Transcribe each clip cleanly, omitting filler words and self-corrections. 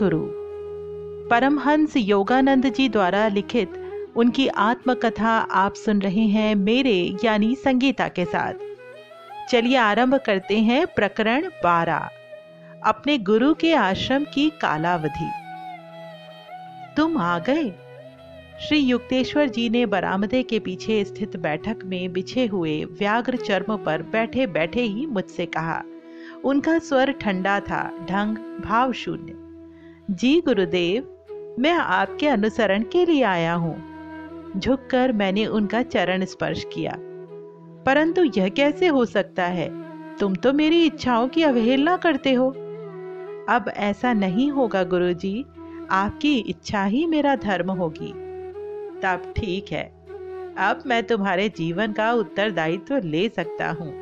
सदगुरु परमहंस योगानंद जी द्वारा लिखित उनकी आत्मकथा आप सुन रहे हैं मेरे यानी संगीता के साथ। चलिए आरंभ करते हैं प्रकरण 12, अपने गुरु के आश्रम की कालावधि। तुम आ गए। श्री युक्तेश्वर जी ने बरामदे के पीछे स्थित बैठक में बिछे हुए व्याघ्र चर्म पर बैठे बैठे ही मुझसे कहा। उनका स्वर ठंडा था, ढंग भाव शून्य। जी गुरुदेव, मैं आपके अनुसरण के लिए आया हूं। झुककर मैंने उनका चरण स्पर्श किया। परंतु यह कैसे हो सकता है? तुम तो मेरी इच्छाओं की अवहेलना करते हो। अब ऐसा नहीं होगा गुरुजी, आपकी इच्छा ही मेरा धर्म होगी। तब ठीक है, अब मैं तुम्हारे जीवन का उत्तरदायित्व ले सकता हूँ।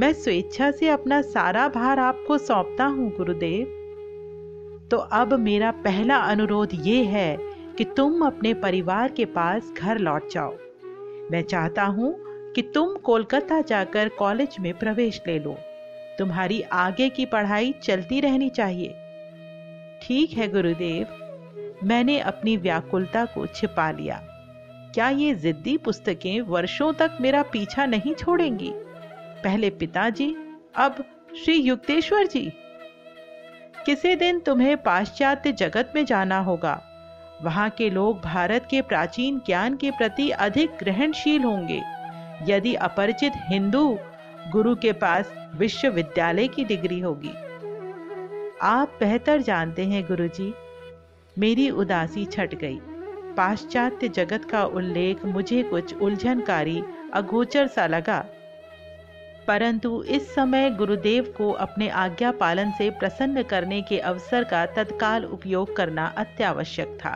मैं स्वेच्छा से अपना सारा भार आपको सौंपता हूँ गुरुदेव। तो अब मेरा पहला अनुरोध ये है कि तुम अपने परिवार के पास घर लौट जाओ। मैं चाहता हूँ कि तुम कोलकाता जाकर कॉलेज में प्रवेश ले लो। तुम्हारी आगे की पढ़ाई चलती रहनी चाहिए। ठीक है गुरुदेव। मैंने अपनी व्याकुलता को छिपा लिया। क्या ये जिद्दी पुस्तकें वर्षों तक मेरा पीछा नहीं छोड़ेंगी? पहले पिताजी, अब श्री युक्तेश्वर जी। किसी दिन तुम्हें पाश्चात्य जगत में जाना होगा। वहां के लोग भारत के प्राचीन ज्ञान के प्रति अधिक ग्रहणशील होंगे। यदि अपरिचित हिंदू गुरु के पास विश्वविद्यालय की डिग्री होगी। आप बेहतर जानते हैं गुरुजी। मेरी उदासी छट गई। पाश्चात्य जगत का उल्लेख मुझे कुछ उलझनकारी अगोचर सा लगा, परंतु इस समय गुरुदेव को अपने आज्ञा पालन से प्रसन्न करने के अवसर का तत्काल उपयोग करना अत्यावश्यक था।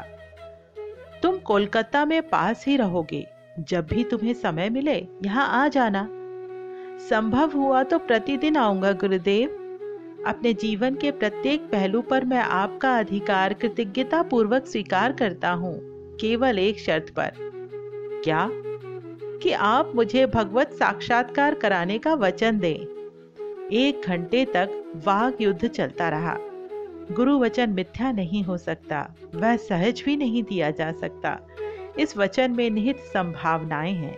तुम कोलकाता में पास ही रहोगे। जब भी तुम्हें समय मिले यहाँ आ जाना। संभव हुआ तो प्रतिदिन आऊंगा गुरुदेव। अपने जीवन के प्रत्येक पहलू पर मैं आपका अधिकार कृतज्ञता पूर्वक स्वीकार करता हूँ, केवल एक शर्त पर। क्या? कि आप मुझे भगवत साक्षात्कार कराने का वचन दें। 1 घंटे तक वाग युद्ध चलता रहा। गुरु वचन मिथ्या नहीं हो सकता, वह सहज भी नहीं दिया जा सकता। इस वचन में निहित संभावनाएं हैं।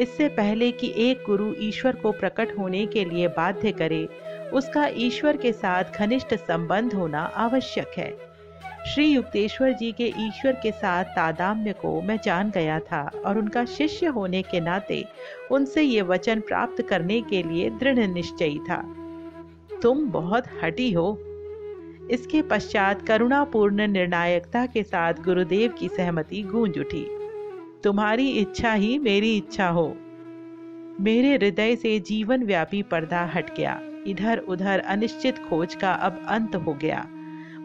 इससे पहले कि एक गुरु ईश्वर को प्रकट होने के लिए बाध्य करे, उसका ईश्वर के साथ घनिष्ठ संबंध होना आवश्यक है। श्री युक्तेश्वर जी के ईश्वर के साथ तादाम्य को मैं जान गया था और उनका शिष्य होने के नाते उनसे ये वचन प्राप्त करने के लिए दृढ़ निश्चयी था। तुम बहुत हठी हो। इसके पश्चात करुणापूर्ण निर्णायकता के साथ गुरुदेव की सहमति गूंज उठी। तुम्हारी इच्छा ही मेरी इच्छा हो। मेरे हृदय से जीवन व्यापी पर्दा हट गया। इधर उधर अनिश्चित खोज का अब अंत हो गया।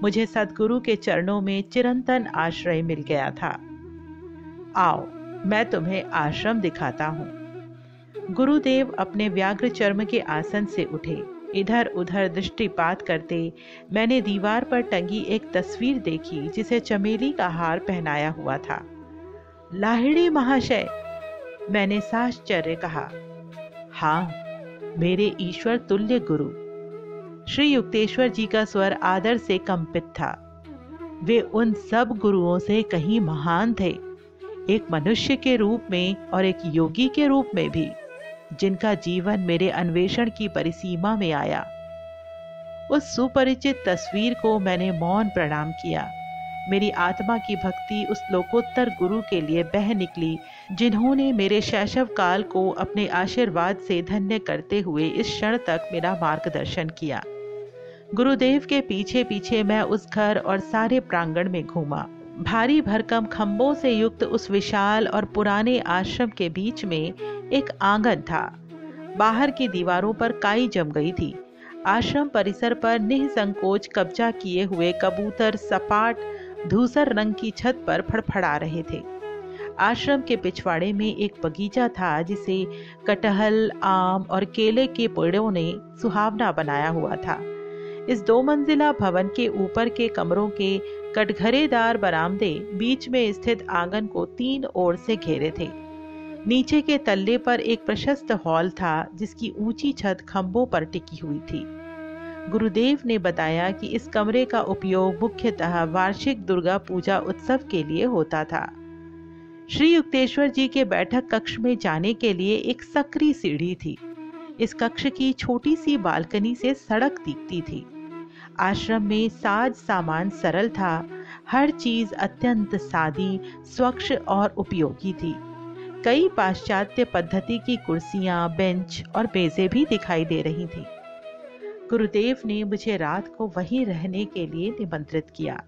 मुझे सदगुरु के चरणों में चिरंतन आश्रय मिल गया था। आओ, मैं तुम्हें आश्रम दिखाता हूँ। गुरुदेव अपने व्याघ्र चर्म के आसन से उठे। इधर उधर दृष्टिपात करते मैंने दीवार पर टंगी एक तस्वीर देखी जिसे चमेली का हार पहनाया हुआ था। लाहिड़ी महाशय, मैंने साश्चर्य कहा। हाँ, मेरे ईश्वर तुल्य गुरु। श्री युक्तेश्वर जी का स्वर आदर से कंपित था। वे उन सब गुरुओं से कहीं महान थे, एक मनुष्य के रूप में और एक योगी के रूप में भी, जिनका जीवन मेरे अन्वेषण की परिसीमा में आया। उस सुपरिचित तस्वीर को मैंने मौन प्रणाम किया। मेरी आत्मा की भक्ति उस लोकोत्तर गुरु के लिए बह निकली जिन्होंने मेरे शैशव काल को अपने आशीर्वाद से धन्य करते हुए इस क्षण तक मेरा मार्गदर्शन किया। गुरुदेव के पीछे पीछे मैं उस घर और सारे प्रांगण में घूमा। भारी भरकम खंभों से युक्त उस विशाल और पुराने आश्रम के बीच में एक आंगन था। बाहर की दीवारों पर काई जम गई थी। आश्रम परिसर पर निःसंकोच कब्जा किए हुए कबूतर सपाट धूसर रंग की छत पर फड़फड़ा रहे थे। आश्रम के पिछवाड़े में एक बगीचा था जिसे कटहल, आम और केले के पेड़ों ने सुहावना बनाया हुआ था। इस 2 मंजिला भवन के ऊपर के कमरों के कटघरेदार बरामदे बीच में स्थित आंगन को 3 ओर से घेरे थे। नीचे के तल्ले पर एक प्रशस्त हॉल था जिसकी ऊंची छत खंभों पर टिकी हुई थी। गुरुदेव ने बताया कि इस कमरे का उपयोग मुख्यतः वार्षिक दुर्गा पूजा उत्सव के लिए होता था। श्री युक्तेश्वर जी के बैठक कक्ष में जाने के लिए एक सक्री सीढ़ी थी। इस कक्ष की छोटी सी बालकनी से सड़क दिखती थी। आश्रम में साज सामान सरल था, हर चीज अत्यंत सादी, स्वच्छ और उपयोगी थी। कई पाश्चात्य पद्धति की कुर्सियां, बेंच और मेजें भी दिखाई दे रही थी। गुरुदेव ने मुझे रात को वहीं रहने के लिए निमंत्रित किया।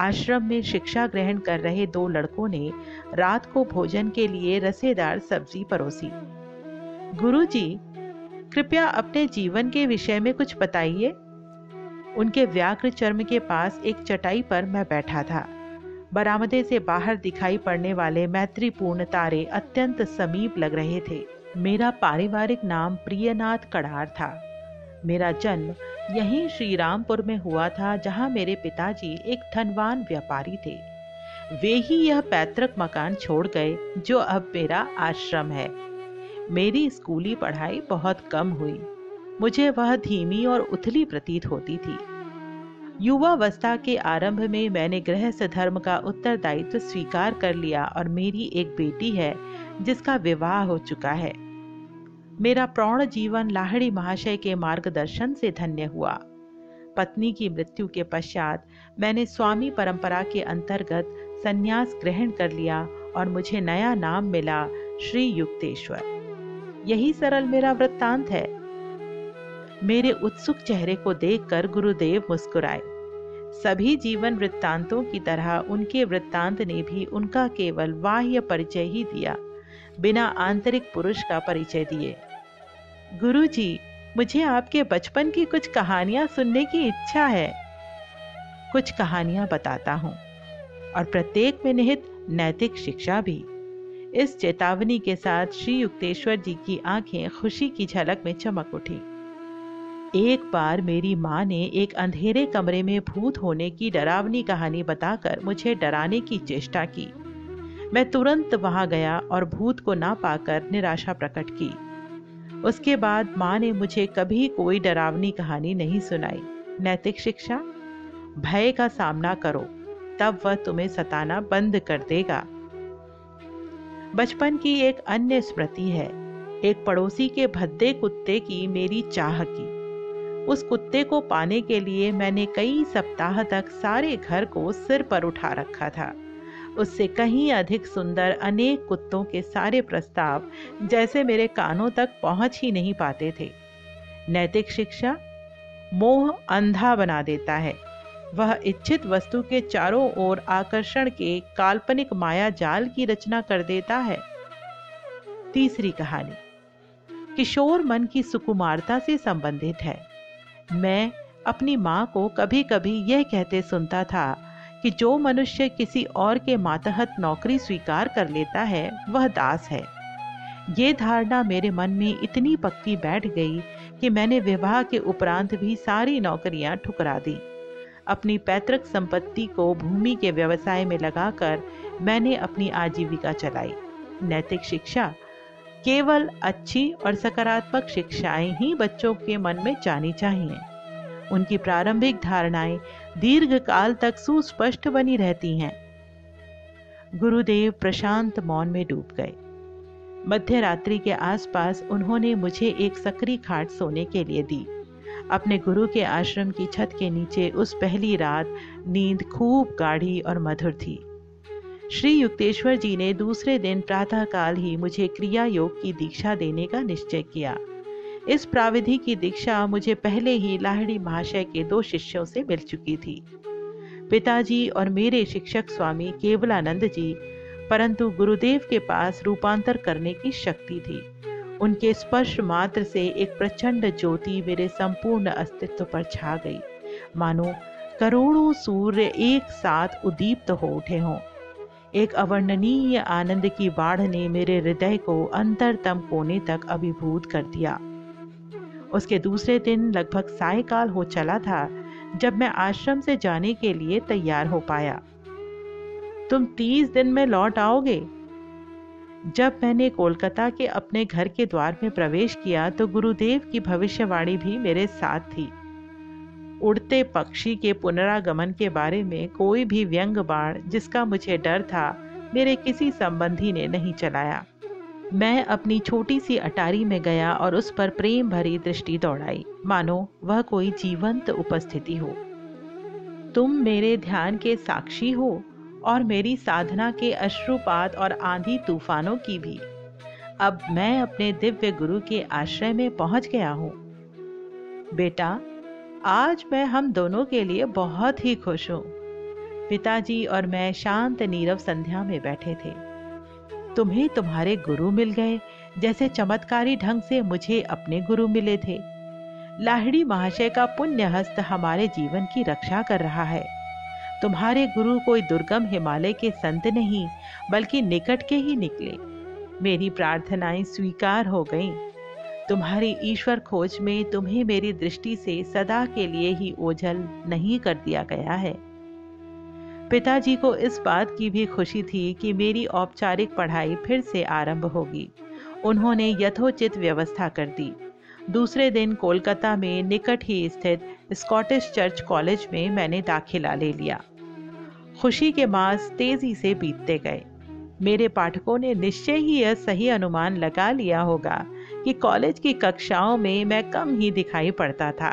आश्रम में शिक्षा ग्रहण कर रहे दो लड़कों ने रात को भोजन के लिए रसेदार सब्जी परोसी। गुरुजी, कृपया अपने जीवन के विषय में कुछ बताइए। उनके व्याघ्र चर्म के पास एक चटाई पर मैं बैठा था। बरामदे से बाहर दिखाई पड़ने वाले मैत्रीपूर्ण तारे अत्यंत समीप लग रहे थे। मेरा पारिवारिक नाम प्रियनाथ कड़ार था। मेरा जन्म यहीं श्रीरामपुर में हुआ था, जहां मेरे पिताजी एक धनवान व्यापारी थे। वे ही यह पैतृक मकान छोड़ गए, जो अब मेरा आश्रम है। मेरी स्कूली पढ़ाई बहुत कम हुई, मुझे वह धीमी और उथली प्रतीत होती थी। युवावस्था के आरंभ में मैंने गृहस्थ धर्म का उत्तरदायित्व स्वीकार कर लिया और मेरी एक बेटी है जिसका विवाह हो चुका है। मेरा प्रौढ़ जीवन लाहिड़ी महाशय के मार्गदर्शन से धन्य हुआ। पत्नी की मृत्यु के पश्चात मैंने स्वामी परंपरा के अंतर्गत संन्यास ग्रहण कर लिया और मुझे नया नाम मिला, श्री युक्तेश्वर। यही सरल मेरा वृत्तांत है। मेरे उत्सुक चेहरे को देखकर गुरुदेव मुस्कुराए। सभी जीवन वृत्तांतों की तरह उनके वृत्तांत ने भी उनका केवल बाह्य परिचय ही दिया, बिना आंतरिक पुरुष का परिचय दिए। गुरुजी, मुझे आपके बचपन की कुछ कहानियां सुनने की इच्छा है। कुछ कहानियां बताता हूं, और प्रत्येक में निहित नैतिक शिक्षा भी। इस चेतावनी के साथ श्री युक्तेश्वर जी की आंखें खुशी की झलक में चमक उठी। एक बार मेरी माँ ने एक अंधेरे कमरे में भूत होने की डरावनी कहानी बताकर मुझे डराने की चेष्टा की। मैं तुरंत वहां गया और भूत को ना पाकर निराशा प्रकट की। उसके बाद माँ ने मुझे कभी कोई डरावनी कहानी नहीं सुनाई। नैतिक शिक्षा, भय का सामना करो, तब वह तुम्हें सताना बंद कर देगा। बचपन की एक अन्य स्मृति है, एक पड़ोसी के भद्दे कुत्ते की मेरी चाह की। उस कुत्ते को पाने के लिए मैंने कई सप्ताह तक सारे घर को सिर पर उठा रखा था। उससे कहीं अधिक सुंदर अनेक कुत्तों के सारे प्रस्ताव जैसे मेरे कानों तक पहुंच ही नहीं पाते थे। नैतिक शिक्षा, मोह अंधा बना देता है। वह इच्छित वस्तु के चारों ओर आकर्षण के काल्पनिक माया जाल की रचना कर देता है। तीसरी कहानी किशोर मन की सुकुमारता से संबंधित है। मैं अपनी माँ को कभी कभी यह कहते सुनता था कि जो मनुष्य किसी और के मातहत नौकरी स्वीकार कर लेता है वह दास है। ये धारणा मेरे मन में इतनी पक्की बैठ गई कि मैंने विवाह के उपरांत भी सारी नौकरियां ठुकरा दी। अपनी पैतृक संपत्ति को भूमि के व्यवसाय में लगाकर मैंने अपनी आजीविका चलाई। नैतिक शिक्षा, केवल अच्छी और सकारात्मक शिक्षाएं ही बच्चों के मन में जानी चाहिए। उनकी प्रारंभिक धारणाएं दीर्घकाल तक सुस्पष्ट बनी रहती हैं। गुरुदेव प्रशांत मौन में डूब गए। मध्य रात्रि के आसपास उन्होंने मुझे एक सक्री खाट सोने के लिए दी। अपने गुरु के आश्रम की छत के नीचे उस पहली रात नींद खूब गाढ़ी और मधुर थी। श्री युक्तेश्वर जी ने दूसरे दिन प्रातःकाल ही मुझे क्रिया योग की दीक्षा देने का निश्चय किया। इस प्राविधि की दीक्षा मुझे पहले ही लाहिड़ी महाशय के दो शिष्यों से मिल चुकी थी, पिताजी और मेरे शिक्षक स्वामी केवलानंद जी। परंतु गुरुदेव के पास रूपांतर करने की शक्ति थी। उनके स्पर्श मात्र से एक प्रचंड ज्योति मेरे संपूर्ण अस्तित्व पर छा गई, मानो करोड़ों सूर्य एक साथ उद्दीप्त हो उठे हों। एक अवर्णनीय आनंद की बाढ़ ने मेरे हृदय को अंतरतम कोने तक अभिभूत कर दिया। उसके दूसरे दिन लगभग सायकाल हो चला था जब मैं आश्रम से जाने के लिए तैयार हो पाया। तुम 30 दिन में लौट आओगे। जब मैंने कोलकाता के अपने घर के द्वार में प्रवेश किया तो गुरुदेव की भविष्यवाणी भी मेरे साथ थी। उड़ते पक्षी के पुनरागमन के बारे में कोई भी व्यंग बाण जिसका मुझे डर था मेरे किसी संबंधी ने नहीं चलाया। मैं अपनी छोटी सी अटारी में गया और उस पर प्रेम भरी दृष्टि दौड़ाई, मानो वह कोई जीवंत उपस्थिति हो। तुम मेरे ध्यान के साक्षी हो और मेरी साधना के अश्रुपात और आंधी तूफानों की भी। अब मैं अपने दिव्य गुरु के आश्रय में पहुंच गया हूँ। बेटा, आज मैं हम दोनों के लिए बहुत ही खुश हूँ। पिताजी और मैं शांत नीरव संध्या में बैठे थे। तुम्हें तुम्हारे गुरु मिल गए जैसे चमत्कारी ढंग से मुझे अपने गुरु मिले थे। लाहिड़ी महाशय का पुण्य हस्त हमारे जीवन की रक्षा कर रहा है। तुम्हारे गुरु कोई दुर्गम हिमालय के संत नहीं बल्कि निकट के ही निकले। मेरी प्रार्थनाएं स्वीकार हो गईं। तुम्हारी ईश्वर खोज में तुम्हें मेरी दृष्टि से सदा के लिए ही ओझल नहीं कर दिया गया है। पिताजी को इस बात की भी खुशी थी कि मेरी औपचारिक पढ़ाई फिर से आरंभ होगी। उन्होंने यथोचित व्यवस्था कर दी। दूसरे दिन कोलकाता में निकट ही स्थित स्कॉटिश चर्च कॉलेज में मैंने दाखिला ले लिया। खुशी के मास तेजी से बीतते गए। मेरे पाठकों ने निश्चय ही यह सही अनुमान लगा लिया होगा कि कॉलेज की कक्षाओं में मैं कम ही दिखाई पड़ता था।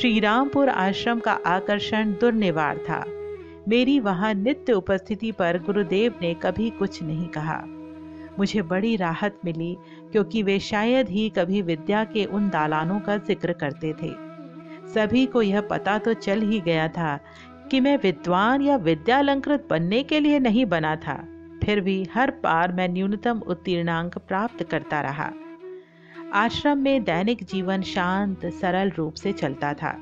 श्रीरामपुर आश्रम का आकर्षण दुर्निवार था। मेरी वहां नित्य उपस्थिति पर गुरुदेव ने कभी कुछ नहीं कहा। मुझे बड़ी राहत मिली क्योंकि वे शायद ही कभी विद्या के उन दालानों का जिक्र करते थे। सभी को यह पता तो चल ही गया था कि मैं विद्वान या विद्यालंकृत बनने के लिए नहीं बना था, फिर भी हर बार मैं न्यूनतम उत्तीर्णांक प्राप्त करता रहा। आश्रम में दैनिक जीवन शांत सरल रूप से चलता था।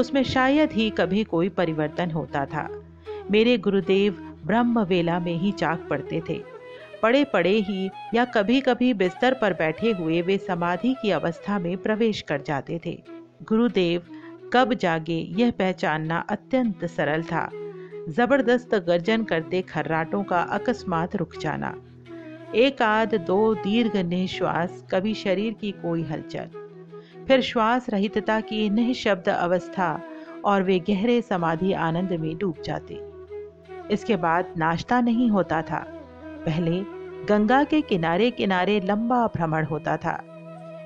उसमें शायद ही कभी कोई परिवर्तन होता था। मेरे गुरुदेव ब्रह्म वेला में ही जाग पड़ते थे। पड़े पड़े ही या कभी कभी बिस्तर पर बैठे हुए वे समाधि की अवस्था में प्रवेश कर जाते थे। गुरुदेव कब जागे यह पहचानना अत्यंत सरल था। जबरदस्त गर्जन करते खर्राटों का अकस्मात रुक जाना, एक आध दो दीर्घ निःश्वास, कभी शरीर की कोई हलचल, फिर श्वास रहितता की निःशब्द अवस्था और वे गहरे समाधि आनंद में डूब जाते। इसके बाद नाश्ता नहीं होता था। पहले गंगा के किनारे किनारे लंबा भ्रमण होता था।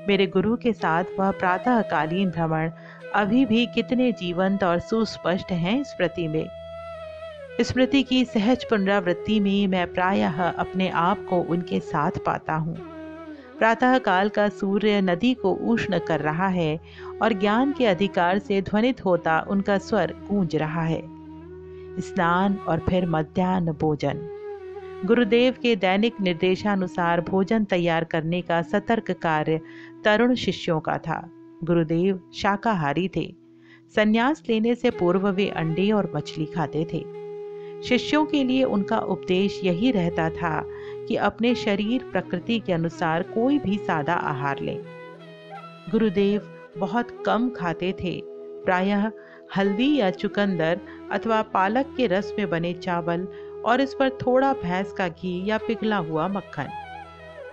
मेरे गुरु के साथ वह प्रातःकालीन भ्रमण अभी भी कितने जीवंत और सुस्पष्ट हैं स्मृति में। स्मृति की सहज पुनरावृत्ति में मैं प्रायः अपने आप को उनके साथ पाता हूँ। प्रातःकाल का सूर्य नदी को उष्ण कर रहा है और ज्ञान के अधिकार से ध्वनित होता उनका स्वर गूंज रहा है। स्नान और फिर मध्याह्न भोजन। गुरुदेव के दैनिक निर्देशानुसार भोजन तैयार करने का सतर्क कार्य तरुण शिष्यों का था। गुरुदेव शाकाहारी थे। संन्यास लेने से पूर्व वे अंडे और मछली खाते थे। शिष्यों के लिए उनका उपदेश यही रहता था कि अपने शरीर प्रकृति के अनुसार कोई भी सादा आहार लें। गुरुदेव बहुत कम खाते थे। प्रायः हल्दी या चुकंदर अथवा पालक के रस में बने चावल और इस पर थोड़ा भैंस का घी या पिघला हुआ मक्खन,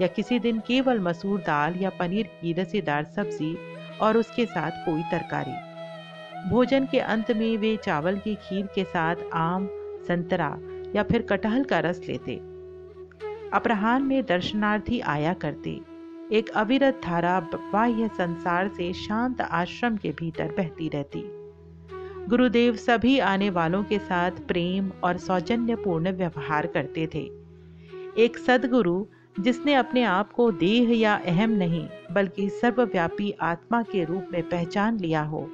या किसी दिन केवल मसूर दाल या पनीर की रसेदार सब्जी और उसके साथ कोई तरकारी। भोजन के अंत में वे चावल की खीर के साथ आम, संतरा या फिर कटहल का रस लेते। अपराह्न में दर्शनार्थी आया करते। एक अविरत धारा बाह्य संसार से शांत आश्रम के भीतर बहती रहती। गुरुदेव सभी आने वालों के साथ प्रेम और सौजन्यपूर्ण व्यवहार करते थे। एक सद्गुरु जिसने अपने आप को देह या अहम नहीं बल्कि सर्वव्यापी आत्मा के रूप में पहचान लिया हो,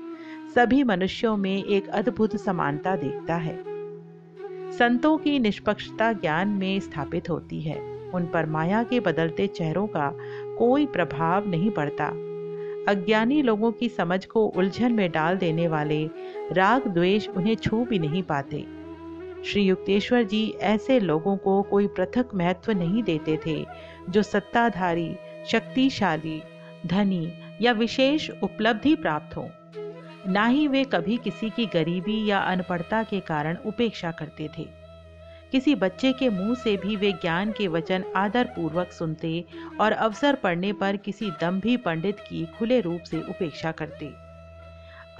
सभी मनुष्यों में एक अद्भुत समानता देखता है। संतों की निष्पक्षता ज्ञान में स्थापित होती है। उन पर माया के बदलते चेहरों का कोई प्रभाव नहीं पड़ता। अज्ञानी लोगों की समझ को उलझन में डाल देने वाले राग द्वेष उन्हें छू भी नहीं पाते। श्री युक्तेश्वर जी ऐसे लोगों को कोई पृथक महत्व नहीं देते थे जो सत्ताधारी, शक्तिशाली, धनी या विशेष उपलब्धि प्राप्त हो। ना ही वे कभी किसी की गरीबी या अनपढ़ता के कारण उपेक्षा करते थे। किसी बच्चे के मुंह से भी वे ज्ञान के वचन आदरपूर्वक सुनते और अवसर पड़ने पर किसी दंभी पंडित की खुले रूप से उपेक्षा करते।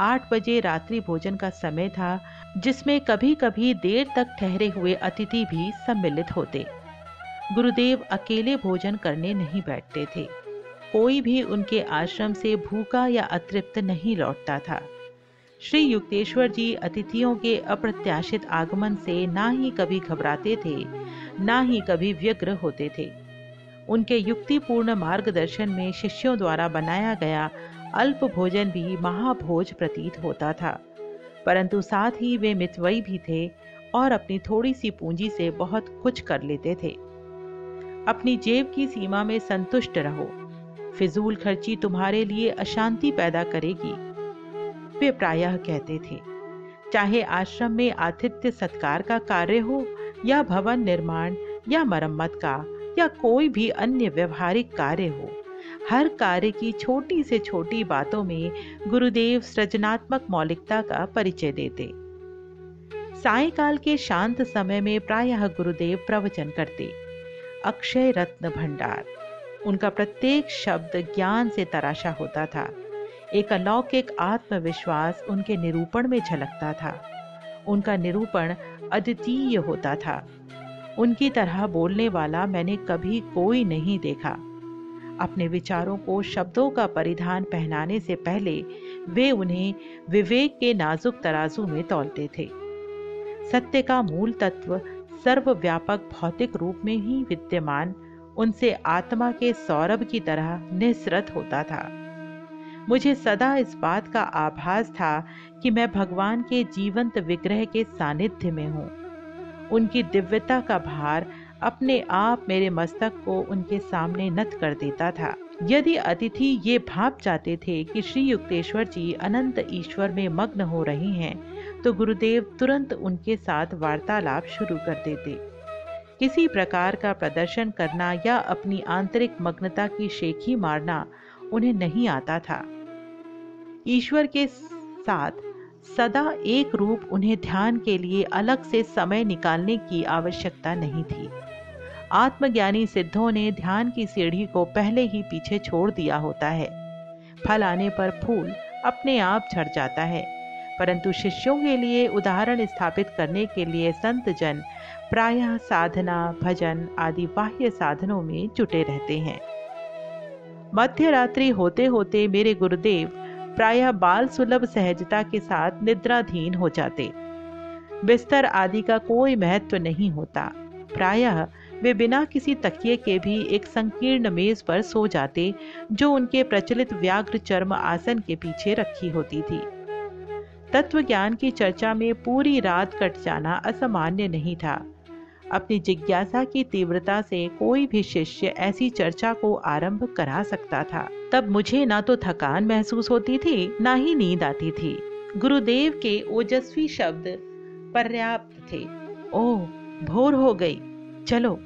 8 बजे रात्रि भोजन का समय था, जिसमें कभी कभी देर तक ठहरे हुए अतिथि भी सम्मिलित होते। गुरुदेव अकेले भोजन करने नहीं बैठते थे। कोई भी उनके आश्रम से भूखा या अतृप्त नहीं लौटता था। श्री युक्तेश्वर जी अतिथियों के अप्रत्याशित आगमन से ना ही कभी घबराते थे, ना ही कभी व्यग्र होते थे। उनके युक्तिपूर्ण मार्गदर्शन में शिष्यों द्वारा बनाया गया अल्प भोजन भी महाभोज प्रतीत होता था, परंतु साथ ही वे मितव्ययी भी थे और अपनी थोड़ी सी पूंजी से बहुत कुछ कर लेते थे। अपनी जेब की सीमा में संतुष्ट रहो, फिजूल खर्ची तुम्हारे लिए अशांति पैदा करेगी, वे प्रायः कहते थे। चाहे आश्रम में आतिथ्य सत्कार का कार्य हो या भवन निर्माण या मरम्मत का या कोई भी अन्य व्यवहारिक कार्य हो, हर कार्य की छोटी से छोटी बातों में गुरुदेव सृजनात्मक मौलिकता का परिचय देते। सायंकाल के शांत समय में प्रायः गुरुदेव प्रवचन करते। अक्षय रत्न भंडार, उनका प्रत्येक शब्द ज्ञान से तराशा होता था। एक अलौकिक आत्मविश्वास उनके निरूपण में झलकता था। उनका निरूपण अद्वितीय होता था। उनकी तरह बोलने वाला मैंने कभी कोई नहीं देखा। अपने विचारों को शब्दों का परिधान पहनाने से पहले वे उन्हें विवेक के नाजुक तराजू में तौलते थे। सत्य का मूल तत्व सर्वव्यापक भौतिक रूप में ही विद्यमान उनसे आत्मा के सौरभ की तरह निस्सृत होता था। मुझे सदा इस बात का आभास था कि मैं भगवान के जीवंत विग्रह के सानिध्य में हूँ। उनकी दिव्यता का भार अपने आप मेरे मस्तक को उनके सामने नत कर देता था। यदि अतिथि ये भाप जाते थे कि श्री युक्तेश्वर जी अनंत ईश्वर में मग्न हो रहे हैं, तो गुरुदेव तुरंत उनके साथ वार्तालाप शुरू कर देते। किसी प्रकार का प्रदर्शन करना या अपनी आंतरिक मग्नता की शेखी मारना उन्हें नहीं आता था। ईश्वर के साथ सदा एक रूप उन्हें ध्यान के लिए अलग से समय निकालने की आवश्यकता नहीं थी। आत्मज्ञानी सिद्धों ने ध्यान की सीढ़ी को पहले ही पीछे छोड़ दिया होता है। फल आने पर फूल अपने आप झड़ जाता है, परंतु शिष्यों के लिए उदाहरण स्थापित करने के लिए संत जन प्रायः साधना, भजन आदि बाह्य साधनों में जुटे रहते हैं। मध्य रात्रि होते होते मेरे गुरुदेव प्रायः बाल सुलभ सहजता के साथ निद्राधीन हो जाते। बिस्तर आदि का कोई महत्व नहीं होता। प्रायः वे बिना किसी तकिए के भी एक संकीर्ण मेज पर सो जाते, जो उनके प्रचलित व्याघ्र चर्म आसन के पीछे रखी होती थी। तत्व ज्ञान की चर्चा में पूरी रात कट जाना असामान्य नहीं था। अपनी जिज्ञासा की तीव्रता से कोई भी शिष्य ऐसी चर्चा को आरंभ करा सकता था। तब मुझे ना तो थकान महसूस होती थी, ना ही नींद आती थी। गुरुदेव के ओजस्वी शब्द पर्याप्त थे। ओह, भोर हो गई, चलो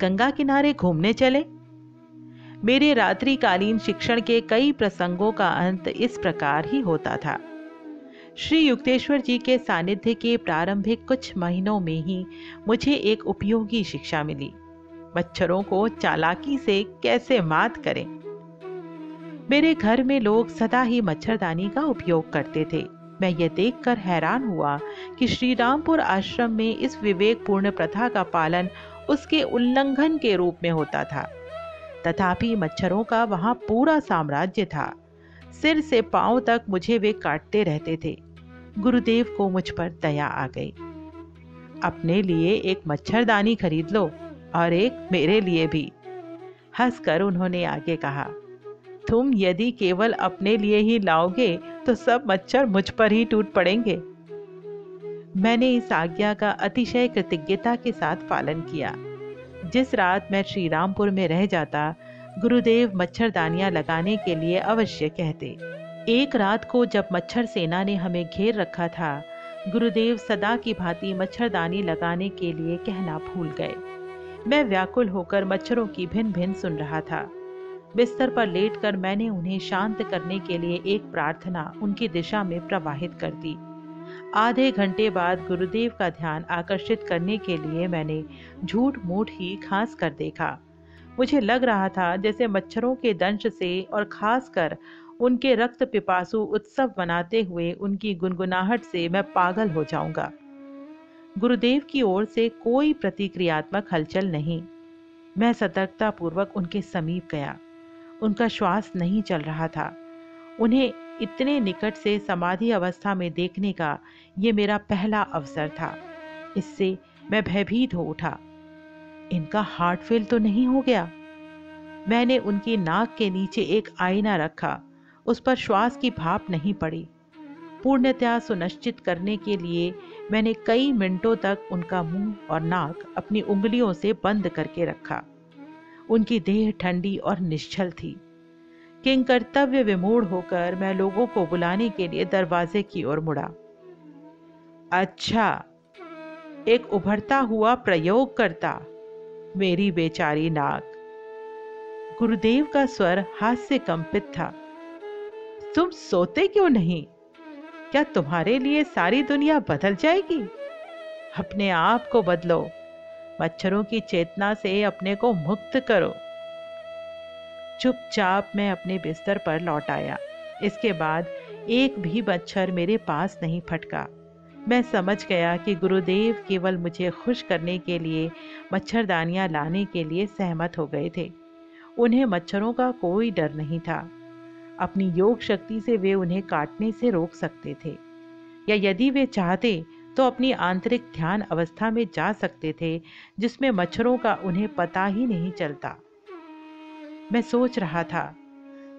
गंगा किनारे घूमने चले। मेरे रात्रिकालीन शिक्षण के कई प्रसंगों का अंत इस प्रकार ही होता था। श्री युक्तेश्वर जी के सानिध्य के प्रारंभिक कुछ महीनों में ही मुझे एक उपयोगी शिक्षा मिली, मच्छरों को चालाकी से कैसे मात करें। मेरे घर में लोग सदा ही मच्छरदानी का उपयोग करते थे। मैं ये देखकर हैरान हुआ कि श्रीरामपुर आश्रम में इस विवेकपूर्ण प्रथा का पालन उसके उल्लंघन के रूप में होता था, तथापि मच्छरों का वहाँ पूरा साम्राज्य था। सिर से पांव तक मुझे वे काटते रहते थे। गुरुदेव को मुझ पर दया आ गई। अपने लिए एक मच्छरदानी खरीद लो और एक मेरे लिए भी, हंसकर उन्होंने आगे कहा। तुम यदि केवल अपने लिए ही लाओगे तो सब मच्छर मुझ पर ही टूट पड़ेंगे। मैंने इस आज्ञा का अतिशय कृतज्ञता के साथ पालन किया। जिस रात मैं श्रीरामपुर में रह जाता, गुरुदेव मच्छरदानियां लगाने के लिए अवश्य कहते। एक रात को जब मच्छर सेना ने हमें घेर रखा था, गुरुदेव सदा की भांति मच्छरदानी लगाने के लिए कहना भूल गए। मैं व्याकुल होकर मच्छरों की भिन भिन सुन रहा था। बिस्तर पर लेटकर मैंने उन्हें शांत करने के लिए एक प्रार्थना उनकी दिशा में प्रवाहित कर दी। आधे घंटे बाद गुरुदेव का ध्यान आकर्षित करने के लिए मैंने झूठ मूठ ही घास कर देखा। मुझे लग रहा था जैसे मच्छरों के दंश से और खासकर उनके रक्त पिपासु उत्सव मनाते हुए उनकी गुनगुनाहट से मैं पागल हो जाऊंगा। गुरुदेव की ओर से कोई प्रतिक्रियात्मक हलचल नहीं। मैं सतर्कतापूर्वक उनके समीप गया। उनका श्वास नहीं चल रहा था। उन्हें इतने निकट से समाधि अवस्था में देखने का ये मेरा पहला अवसर था। इससे मैं भयभीत हो उठा। इनका हार्ट फेल तो नहीं हो गया? मैंने उनकी नाक के नीचे एक आईना रखा। उस पर श्वास की भाप नहीं पड़ी। पूर्णतया सुनिश्चित करने के लिए मैंने कई मिनटों तक उनका मुंह और नाक अपनी उंगलियों से बंद करके रखा। उनकी देह ठंडी और निश्चल थी। किंग कर्तव्य विमूढ़ होकर मैं लोगों को बुलाने के लिए दरवाजे की ओर मुड़ा। अच्छा, एक उभरता हुआ प्रयोग करता, मेरी बेचारी नाक। गुरुदेव का स्वर हास्य कंपित था। तुम सोते क्यों नहीं? क्या तुम्हारे लिए सारी दुनिया बदल जाएगी? अपने आप को बदलो। मच्छरों की चेतना से अपने को मुक्त करो। चुपचाप मैं अपने बिस्तर पर लौट आया। इसके बाद एक भी मच्छर मेरे पास नहीं फटका। मैं समझ गया कि गुरुदेव केवल मुझे खुश करने के लिए मच्छरदानियां लाने के लिए सहमत हो गए थे। उन्हें मच्छरों का कोई डर नहीं था। अपनी योग शक्ति से वे उन्हें काटने से रोक सकते थे, या यदि वे चाहते तो अपनी आंतरिक ध्यान अवस्था में जा सकते थे, जिसमें मच्छरों का उन्हें पता ही नहीं चलता। मैं सोच रहा था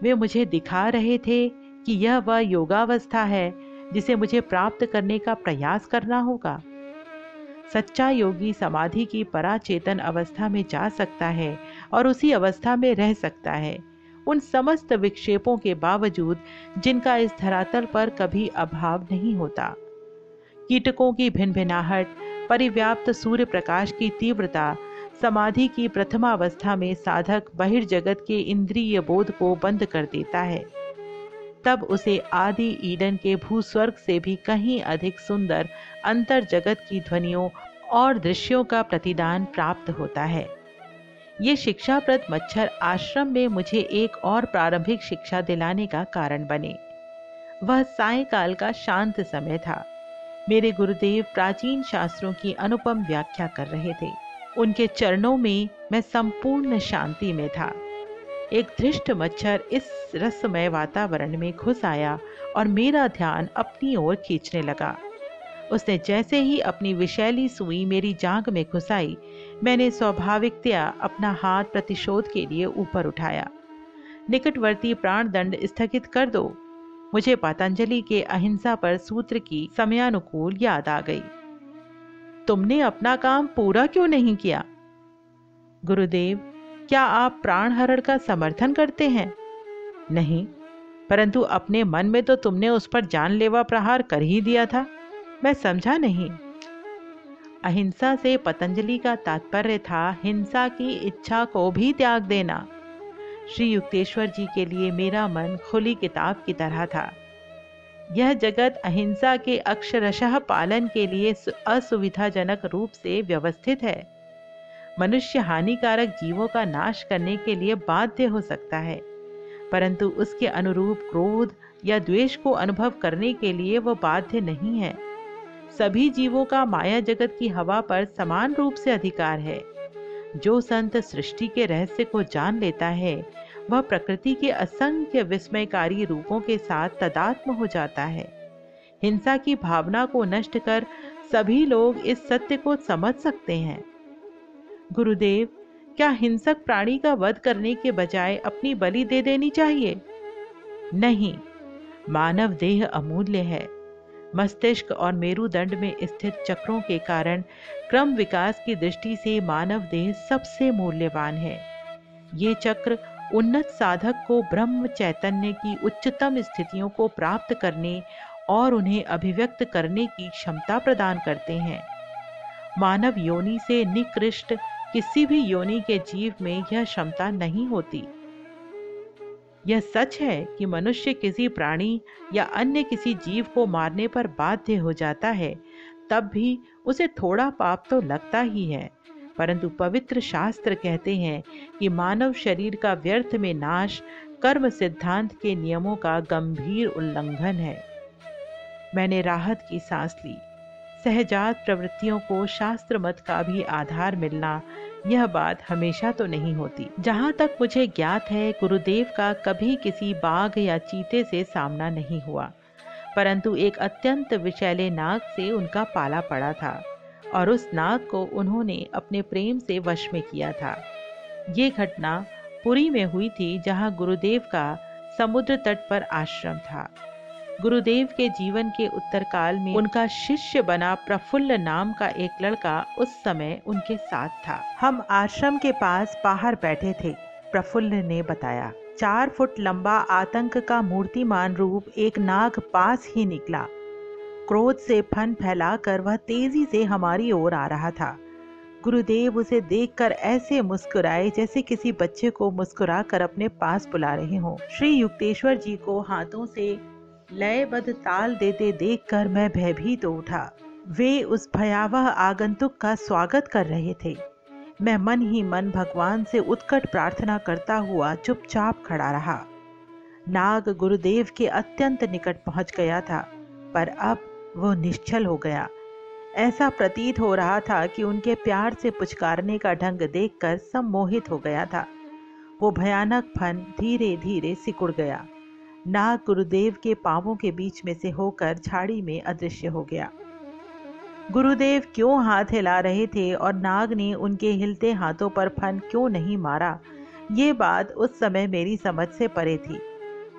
वे मुझे दिखा रहे थे कि यह वह योगावस्था है जिसे मुझे प्राप्त करने का प्रयास करना होगा। सच्चा योगी समाधि की पराचेतन अवस्था में जा सकता है और उसी अवस्था में रह सकता है, उन समस्त विक्षेपों के बावजूद जिनका इस धरातल पर कभी अभाव नहीं होता। कीटकों की भिनभिनाहट, परिव्याप्त सूर्य प्रकाश की तीव्रता, समाधि की प्रथमावस्था में साधक बहिर्जगत के इंद्रिय बोध को बंद कर देता है। तब उसे आदि ईडन के भूस्वर्ग से भी कहीं अधिक सुंदर अंतर जगत की ध्वनियों और दृश्यों का प्रतिदान प्राप्त होता है। ये शिक्षाप्रद मच्छर आश्रम में मुझे एक और प्रारंभिक शिक्षा दिलाने का कारण बने। वह सायंकाल का शांत समय था। मेरे गुरुदेव प्राचीन शास्त्रों की अनुपम व्याख्या कर रहे थे। उनके चरणों में मैं संपूर्ण शांति में था। एक धृष्ट मच्छर इस रसमय वातावरण में घुस आया और मेरा ध्यान अपनी ओर खींचने लगा। उसने जैसे ही अपनी विषैली सुई मेरी जांघ में घुसाई, मैंने स्वाभाविकतया अपना हाथ प्रतिशोध के लिए ऊपर उठाया। निकटवर्ती प्राणदंड स्थगित कर दो। मुझे पतंजलि के अहिंसा पर सूत्र की समयानुकूल याद आ गई। तुमने अपना काम पूरा क्यों नहीं किया? गुरुदेव, क्या आप प्राणहरण का समर्थन करते हैं? नहीं, परंतु अपने मन में तो तुमने उस पर जानलेवा प्रहार कर ही दिया था। मैं समझा नहीं। अहिंसा से पतंजलि का तात्पर्य था हिंसा की इच्छा को भी त्याग देना। श्री युक्तेश्वर जी के लिए मेरा मन खुली किताब की तरह था। यह जगत अहिंसा के अक्षरशः पालन के लिए असुविधाजनक रूप से व्यवस्थित है। मनुष्य हानिकारक जीवों का नाश करने के लिए बाध्य हो सकता है, परंतु उसके अनुरूप क्रोध या द्वेष को अनुभव करने के लिए वह बाध्य नहीं है। सभी जीवों का माया जगत की हवा पर समान रूप से अधिकार है। जो संत सृष्टि के रहस्य को जान लेता है, वह प्रकृति के असंख्य विस्मयकारी रूपों के साथ तदात्म हो जाता है। हिंसा की भावना को नष्ट कर सभी लोग इस सत्य को समझ सकते हैं। गुरुदेव, क्या हिंसक प्राणी का वध करने के बजाय अपनी बलि दे देनी चाहिए? नहीं, मानव देह अमूल्य है। मस्तिष्क और मेरुदंड में स्थित चक्रों के कारण क्रम विकास की दृष्टि से मानव देह सबसे मूल्यवान है। ये चक्र उन्नत साधक को ब्रह्म चैतन्य की उच्चतम स्थितियों को प्राप्त करने और उन्हें अभिव्यक्त करने की क्षमता प्रदान करते हैं। मानव योनि से निकृष्ट किसी भी योनि के जीव में यह क्षमता नहीं होती। यह सच है कि मनुष्य किसी प्राणी या अन्य किसी जीव को मारने पर बाध्य हो जाता है, तब भी उसे थोड़ा पाप तो लगता ही है, परंतु पवित्र शास्त्र कहते हैं कि मानव शरीर का व्यर्थ में नाश कर्म सिद्धांत के नियमों का गंभीर उल्लंघन है। मैंने राहत की सांस ली। सहजात प्रवृत्तियों को शास्त्र मत का भी आधार मिलना, यह बात हमेशा तो नहीं होती। जहाँ तक मुझे ज्ञात है, गुरुदेव का कभी किसी बाघ या चीते से सामना नहीं हुआ, परंतु एक अत्यंत विषैले नाग से उनका पाला पड़ा था और उस नाग को उन्होंने अपने प्रेम से वश में किया था। ये घटना पुरी में हुई थी, जहाँ गुरुदेव का समुद्र तट पर आश्रम था। गुरुदेव के जीवन के उत्तरकाल में उनका शिष्य बना प्रफुल्ल नाम का एक लड़का उस समय उनके साथ था। हम आश्रम के पास बाहर बैठे थे। प्रफुल्ल ने बताया, 4 फुट लंबा आतंक का मूर्तिमान रूप एक नाग पास ही निकला। क्रोध से फन फैलाकर वह तेजी से हमारी ओर आ रहा था। गुरुदेव उसे देखकर ऐसे मुस्कुराए जैसे किसी बच्चे को मुस्कुरा कर अपने पास बुला रहे हों। श्री युक्तेश्वर जी को हाथों से लयबद्ध ताल देते देखकर मैं भयभीत तो उठा। वे उस भयावह आगंतुक का स्वागत कर रहे थे। मैं मन ही मन भगवान से उत्कट प्रार्थना करता हुआ चुपचाप खड़ा रहा। नाग गुरुदेव के अत्यंत निकट पहुंच गया था, पर अब वो निश्चल हो गया। ऐसा प्रतीत हो रहा था कि उनके प्यार से पुचकारने का ढंग देखकर सम्मोहित हो गया था। वो भयानक फन धीरे धीरे सिकुड़ गया। नाग गुरुदेव के पांवों के बीच में से होकर झाड़ी में अदृश्य हो गया। गुरुदेव क्यों हाथ हिला रहे थे और नाग ने उनके हिलते हाथों पर फन क्यों नहीं मारा, ये बात उस समय मेरी समझ से परे थी।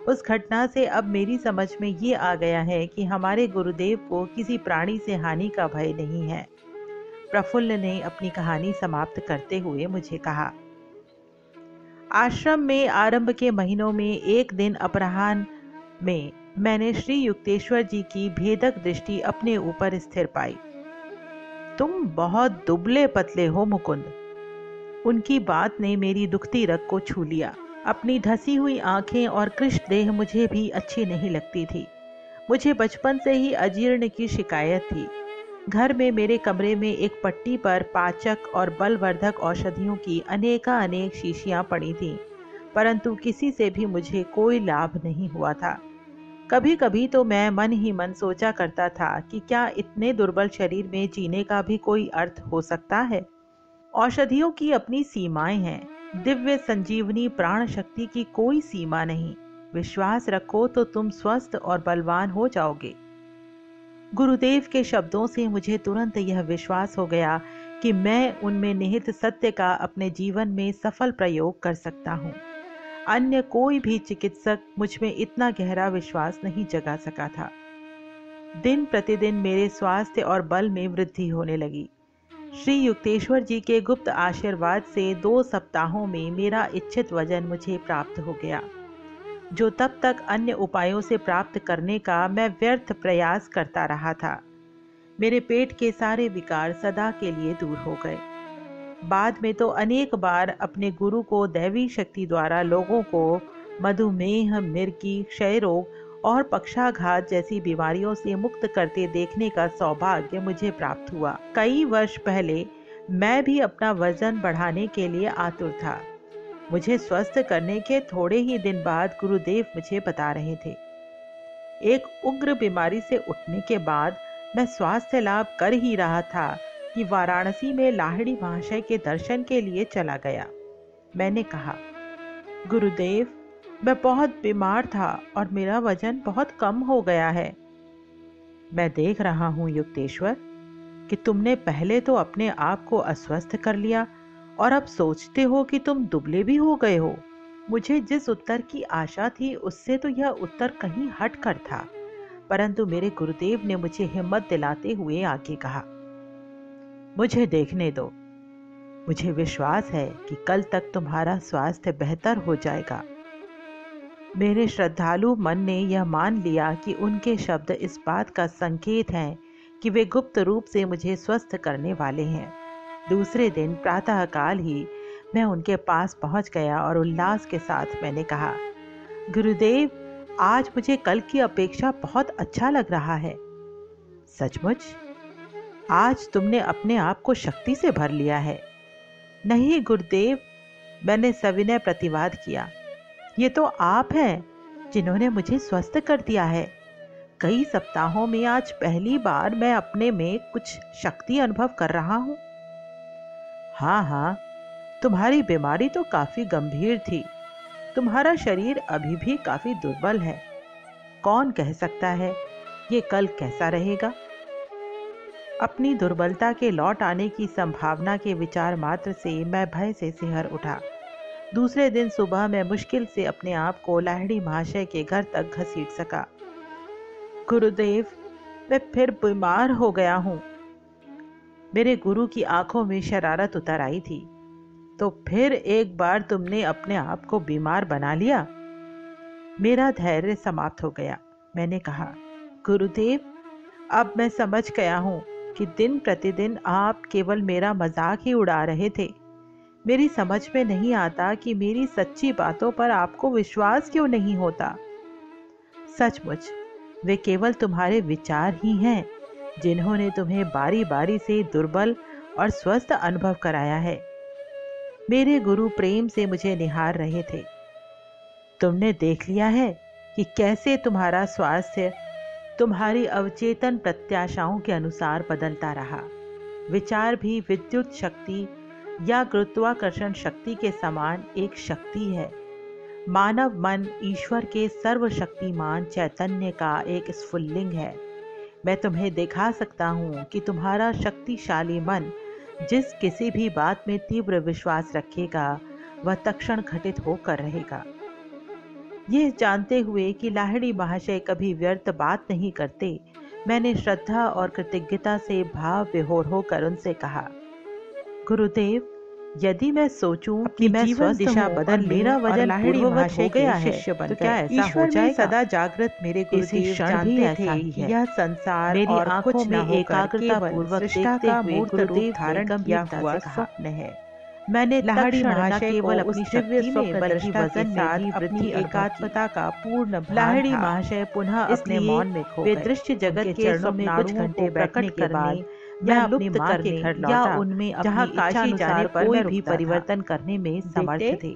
उस घटना से अब मेरी समझ में ये आ गया है कि हमारे गुरुदेव को किसी प्राणी से हानि का भय नहीं है। प्रफुल्ल ने अपनी कहानी समाप्त करते हुए मुझे कहा, आश्रम में आरंभ के महीनों में एक दिन अपराह्न में मैंने श्री युक्तेश्वर जी की भेदक दृष्टि अपने ऊपर स्थिर पाई। तुम बहुत दुबले पतले हो मुकुंद। उनकी बात ने मेरी दुखती रग को छू लिया। अपनी धसी हुई आंखें और कृष्ण देह मुझे भी अच्छी नहीं लगती थी। मुझे बचपन से ही अजीर्ण की शिकायत थी। घर में मेरे कमरे में एक पट्टी पर पाचक और बलवर्धक औषधियों की अनेकानेक शीशियां पड़ी थीं, परंतु किसी से भी मुझे कोई लाभ नहीं हुआ था। कभी कभी तो मैं मन ही मन सोचा करता था कि क्या इतने दुर्बल शरीर में जीने का भी कोई अर्थ हो सकता है। औषधियों की अपनी सीमाएं हैं। दिव्य संजीवनी प्राण शक्ति की कोई सीमा नहीं। विश्वास रखो तो तुम स्वस्थ और बलवान हो जाओगे। गुरुदेव के शब्दों से मुझे तुरंत यह विश्वास हो गया कि मैं उनमें निहित सत्य का अपने जीवन में सफल प्रयोग कर सकता हूँ। अन्य कोई भी चिकित्सक मुझ में इतना गहरा विश्वास नहीं जगा सका था। दिन प्रतिदिन मेरे स्वास्थ्य और बल में वृद्धि होने लगी। श्री युक्तेश्वर जी के गुप्त आशीर्वाद से 2 सप्ताहों में मेरा इच्छित वजन मुझे प्राप्त हो गया, जो तब तक अन्य उपायों से प्राप्त करने का मैं व्यर्थ प्रयास करता रहा था। मेरे पेट के सारे विकार सदा के लिए दूर हो गए। बाद में तो अनेक बार अपने गुरु को दैवी शक्ति द्वारा लोगों को मधुमेह, मिर्गी, क्षय रोग और पक्षाघात जैसी बीमारियों से मुक्त करते देखने का सौभाग्य मुझे प्राप्त हुआ। कई वर्ष पहले मैं भी अपना वजन बढ़ाने के लिए आतुर था। मुझे स्वस्थ करने के थोड़े ही दिन बाद गुरुदेव मुझे बता रहे थे, एक उग्र बीमारी से उठने के बाद मैं स्वास्थ्य लाभ कर ही रहा था कि वाराणसी में लाहिड़ी महाशय के दर्शन के लिए चला गया। मैंने कहा, गुरुदेव, मैं बहुत बीमार था और मेरा वजन बहुत कम हो गया है। मैं देख रहा हूँ युक्तेश्वर कि तुमने पहले तो अपने आप को अस्वस्थ कर लिया और अब सोचते हो कि तुम दुबले भी हो गए हो। मुझे जिस उत्तर की आशा थी उससे तो यह उत्तर कहीं हट कर था, परंतु मेरे गुरुदेव ने मुझे हिम्मत दिलाते हुए आगे कहा, मुझे देखने दो। मुझे विश्वास है कि कल तक तुम्हारा स्वास्थ्य बेहतर हो जाएगा। मेरे श्रद्धालु मन ने यह मान लिया कि उनके शब्द इस बात का संकेत हैं कि वे गुप्त रूप से मुझे स्वस्थ करने वाले हैं। दूसरे दिन प्रातःकाल ही मैं उनके पास पहुंच गया और उल्लास के साथ मैंने कहा, गुरुदेव, आज मुझे कल की अपेक्षा बहुत अच्छा लग रहा है। सचमुच आज तुमने अपने आप को शक्ति से भर लिया है। नहीं गुरुदेव, मैंने सविनय प्रतिवाद किया, ये तो आप हैं जिन्होंने मुझे स्वस्थ कर दिया है। कई सप्ताहों में आज पहली बार मैं अपने में कुछ शक्ति अनुभव कर रहा हूँ। हाँ हाँ, तुम्हारी बीमारी तो काफ़ी गंभीर थी। तुम्हारा शरीर अभी भी काफ़ी दुर्बल है। कौन कह सकता है ये कल कैसा रहेगा। अपनी दुर्बलता के लौट आने की संभावना के विचार मात्र से मैं भय से सिहर उठा। दूसरे दिन सुबह मैं मुश्किल से अपने आप को लाहिड़ी महाशय के घर तक घसीट सका। गुरुदेव, मैं फिर बीमार हो गया हूँ। मेरे गुरु की आंखों में शरारत उतर आई थी। तो फिर एक बार तुमने अपने आप को बीमार बना लिया। मेरा धैर्य समाप्त हो गया। मैंने कहा, गुरुदेव, अब मैं समझ गया हूँ कि दिन प्रतिदिन आप केवल मेरा मजाक ही उड़ा रहे थे। मेरी समझ में नहीं आता कि मेरी सच्ची बातों पर आपको विश्वास क्यों नहीं होता। सचमुच वे केवल तुम्हारे विचार ही हैं जिन्होंने तुम्हें बारी बारी से दुर्बल और स्वस्थ अनुभव कराया है। मेरे गुरु प्रेम से मुझे निहार रहे थे। तुमने देख लिया है कि कैसे तुम्हारा स्वास्थ्य तुम्हारी अवचेतन प्रत्याशाओं के अनुसार बदलता रहा। विचार भी विद्युत शक्ति या गुरुत्वाकर्षण शक्ति के समान एक शक्ति है। मानव मन ईश्वर के सर्वशक्तिमान चैतन्य का एक स्फुल्लिंग है। मैं तुम्हें दिखा सकता हूँ कि तुम्हारा शक्तिशाली मन जिस किसी भी बात में तीव्र विश्वास रखेगा वह तत्क्षण घटित होकर रहेगा। यह जानते हुए कि लाहिड़ी महाशय कभी व्यर्थ बात नहीं करते, मैंने श्रद्धा और कृतज्ञता से भाव विभोर होकर उनसे कहा, गुरुदेव, यदि मैं सोचूं कि मैं स्वस्थ दिशा बदल मेरा वजन लाहिड़ी महाशय गया है तो क्या ऐसा हो जाएगा। सदा जागृत मेरे गुरुदेव जानते थे कि यह संसार मेरी आंखों में एकाग्रता पूर्वक देखते हुए गुरुदेव धारण किया हुआ स्वप्न है। मैंने लाहिड़ी महाशय केवल अपनी दिव्य स्वप्न दर्शी वजन में अपनी एकात्मता का पूर्ण लाहिड़ी महाशय पुनः अपने मौन में खो गए। दृश्य जगत के चरणों में कुछ घंटे प्रकट के बाद मैं अपनी माँ के घर लौटा, उनमें जहाँ काशी जाने पर कोई भी परिवर्तन करने में समर्थ थे।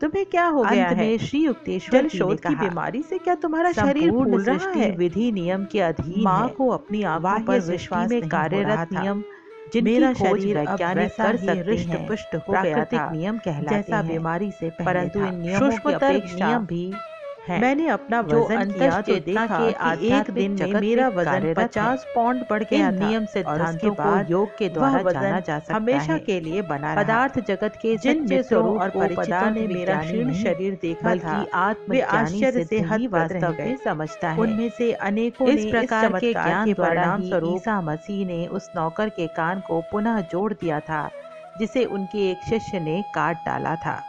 तुम्हें क्या हो गया है? श्री युक्तेश्वर शोध की बीमारी से क्या तुम्हारा शरीर फूल रहा है? विधि नियम के अधीन माँ को अपनी आवाज पर विश्वास में कार्यरत नियम मेरा शरीर वैज्ञानिक कर सकते पुष्ट हो गया था नियम कहलाते हैं बीमारी से, परंतु इन नियमों की अपेक्षा भी है। मैंने अपना वजन किया तो देखा कि एक दिन में मेरा वजन 50 पाउंड बढ़ गया था। नियम सिद्धांतों को योग के द्वारा जाना जा सकता है। हमेशा के लिए बना पदार्थ जगत के जिन मित्रों और परिचितों ने मेरा क्षीण शरीर देखा था वे आश्चर्य से हद वास्तव में समझता है। उनमें से अनेकों इस प्रकार के ज्ञान के परिणाम स्वरूप ईसा मसीह ने उस नौकर के कान को पुनः जोड़ दिया था जिसे उनके एक शिष्य ने काट डाला था।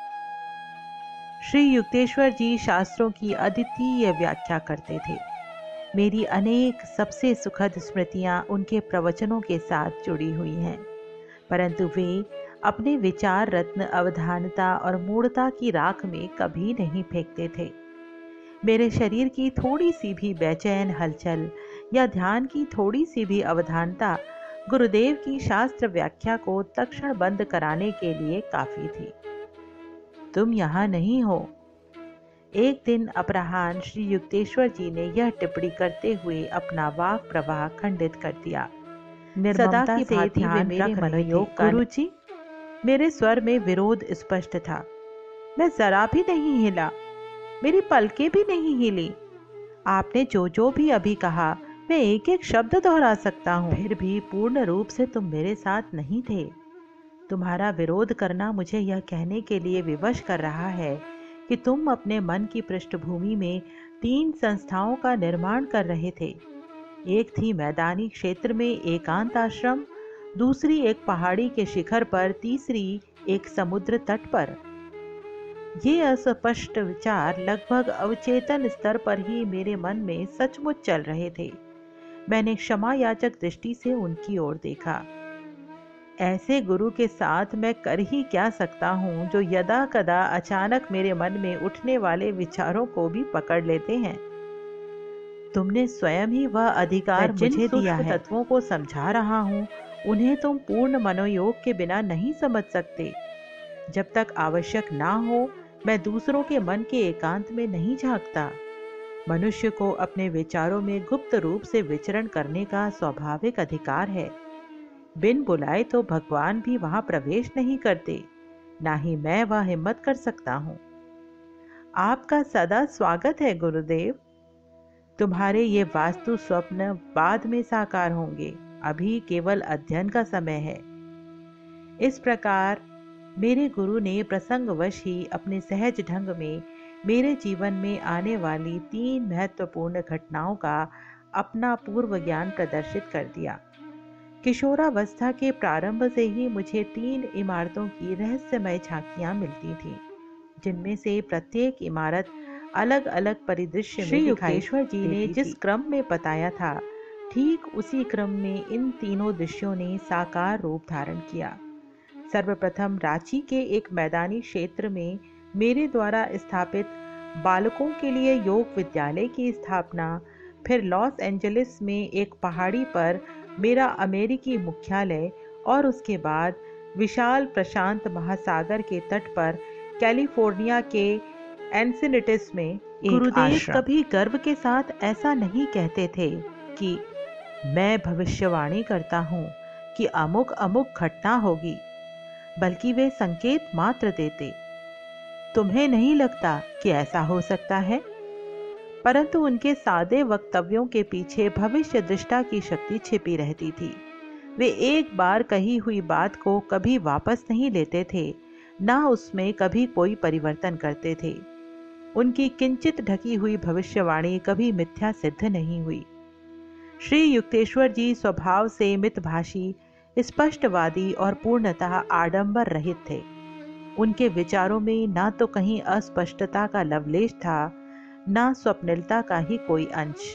श्री युक्तेश्वर जी शास्त्रों की अद्वितीय व्याख्या करते थे। मेरी अनेक सबसे सुखद स्मृतियां उनके प्रवचनों के साथ जुड़ी हुई हैं, परंतु वे अपने विचार रत्न अवधानता और मूढ़ता की राख में कभी नहीं फेंकते थे। मेरे शरीर की थोड़ी सी भी बेचैन हलचल या ध्यान की थोड़ी सी भी अवधानता गुरुदेव की शास्त्र व्याख्या को तत्क्षण बंद कराने के लिए काफ़ी थी। तुम यहाँ नहीं हो। एक दिन अपराह्न श्री युक्तेश्वर जी ने यह टिप्पणी करते हुए अपना वाक प्रवाह खंडित कर दिया। सदा की भांति मेरे मनोयोग गुरु जी, मेरे स्वर में विरोध स्पष्ट था। मैं जरा भी नहीं हिला, मेरी पलकें भी नहीं हिली। आपने जो जो भी अभी कहा मैं एक एक शब्द दोहरा सकता हूँ। फिर भी पूर्ण रूप से तुम मेरे साथ नहीं थे। तुम्हारा विरोध करना मुझे यह कहने के लिए विवश कर रहा है कि तुम अपने मन की पृष्ठभूमि में 3 संस्थाओं का निर्माण कर रहे थे। एक थी मैदानी क्षेत्र में एकांत आश्रम, दूसरी एक पहाड़ी के शिखर पर, तीसरी एक समुद्र तट पर। ये अस्पष्ट विचार लगभग अवचेतन स्तर पर ही मेरे मन में सचमुच चल रहे थे। मैंने क्षमा याचक दृष्टि से उनकी ओर देखा। ऐसे गुरु के साथ मैं कर ही क्या सकता हूँ जो यदा कदा अचानक मेरे मन में उठने वाले विचारों को भी पकड़ लेते हैं। तुमने स्वयं ही वह अधिकार मुझे दिया है। तत्वों को समझा रहा हूँ, उन्हें तुम पूर्ण मनोयोग के बिना नहीं समझ सकते। जब तक आवश्यक ना हो मैं दूसरों के मन के एकांत में नहीं झांकता। मनुष्य को अपने विचारों में गुप्त रूप से विचरण करने का स्वाभाविक अधिकार है। बिन बुलाए तो भगवान भी वहां प्रवेश नहीं करते, ना ही मैं वह हिम्मत कर सकता हूँ। आपका सदा स्वागत है गुरुदेव। तुम्हारे ये वास्तु स्वप्न बाद में साकार होंगे, अभी केवल अध्ययन का समय है। इस प्रकार मेरे गुरु ने प्रसंगवश ही अपने सहज ढंग में मेरे जीवन में आने वाली 3 महत्वपूर्ण घटनाओं का अपना पूर्व ज्ञान प्रदर्शित कर दिया। किशोरावस्था के प्रारंभ से ही मुझे 3 इमारतों की रहस्यमय झांकियां मिलती थीं, जिनमें से प्रत्येक इमारत अलग अलग परिदृश्य में श्री युक्तेश्वर जी ने जिस क्रम में बताया था, ठीक उसी क्रम में इन तीनों दृश्यों ने साकार रूप धारण किया। सर्वप्रथम रांची के एक मैदानी क्षेत्र में मेरे द्वारा स्थापित बालकों के लिए योग विद्यालय की स्थापना, फिर लॉस एंजलिस में एक पहाड़ी पर मेरा अमेरिकी मुख्यालय, और उसके बाद विशाल प्रशांत महासागर के तट पर कैलिफोर्निया के एनसिनिटिस में एक गुरुदेव कभी गर्व के साथ ऐसा नहीं कहते थे कि मैं भविष्यवाणी करता हूँ कि अमुक अमुक घटना होगी, बल्कि वे संकेत मात्र देते। तुम्हें नहीं लगता कि ऐसा हो सकता है? परंतु उनके सादे वक्तव्यों के पीछे भविष्य दृष्टा की शक्ति छिपी रहती थी। वे एक बार कही हुई बात को कभी वापस नहीं लेते थे, ना उसमें कभी कोई परिवर्तन करते थे। उनकी किंचित ढकी हुई भविष्यवाणी कभी मिथ्या सिद्ध नहीं हुई। श्री युक्तेश्वर जी स्वभाव से मितभाषी, स्पष्टवादी और पूर्णतः आडंबर रहित थे। उनके विचारों में ना तो कहीं अस्पष्टता का लवलेश था, ना स्वप्निलता का ही कोई अंश।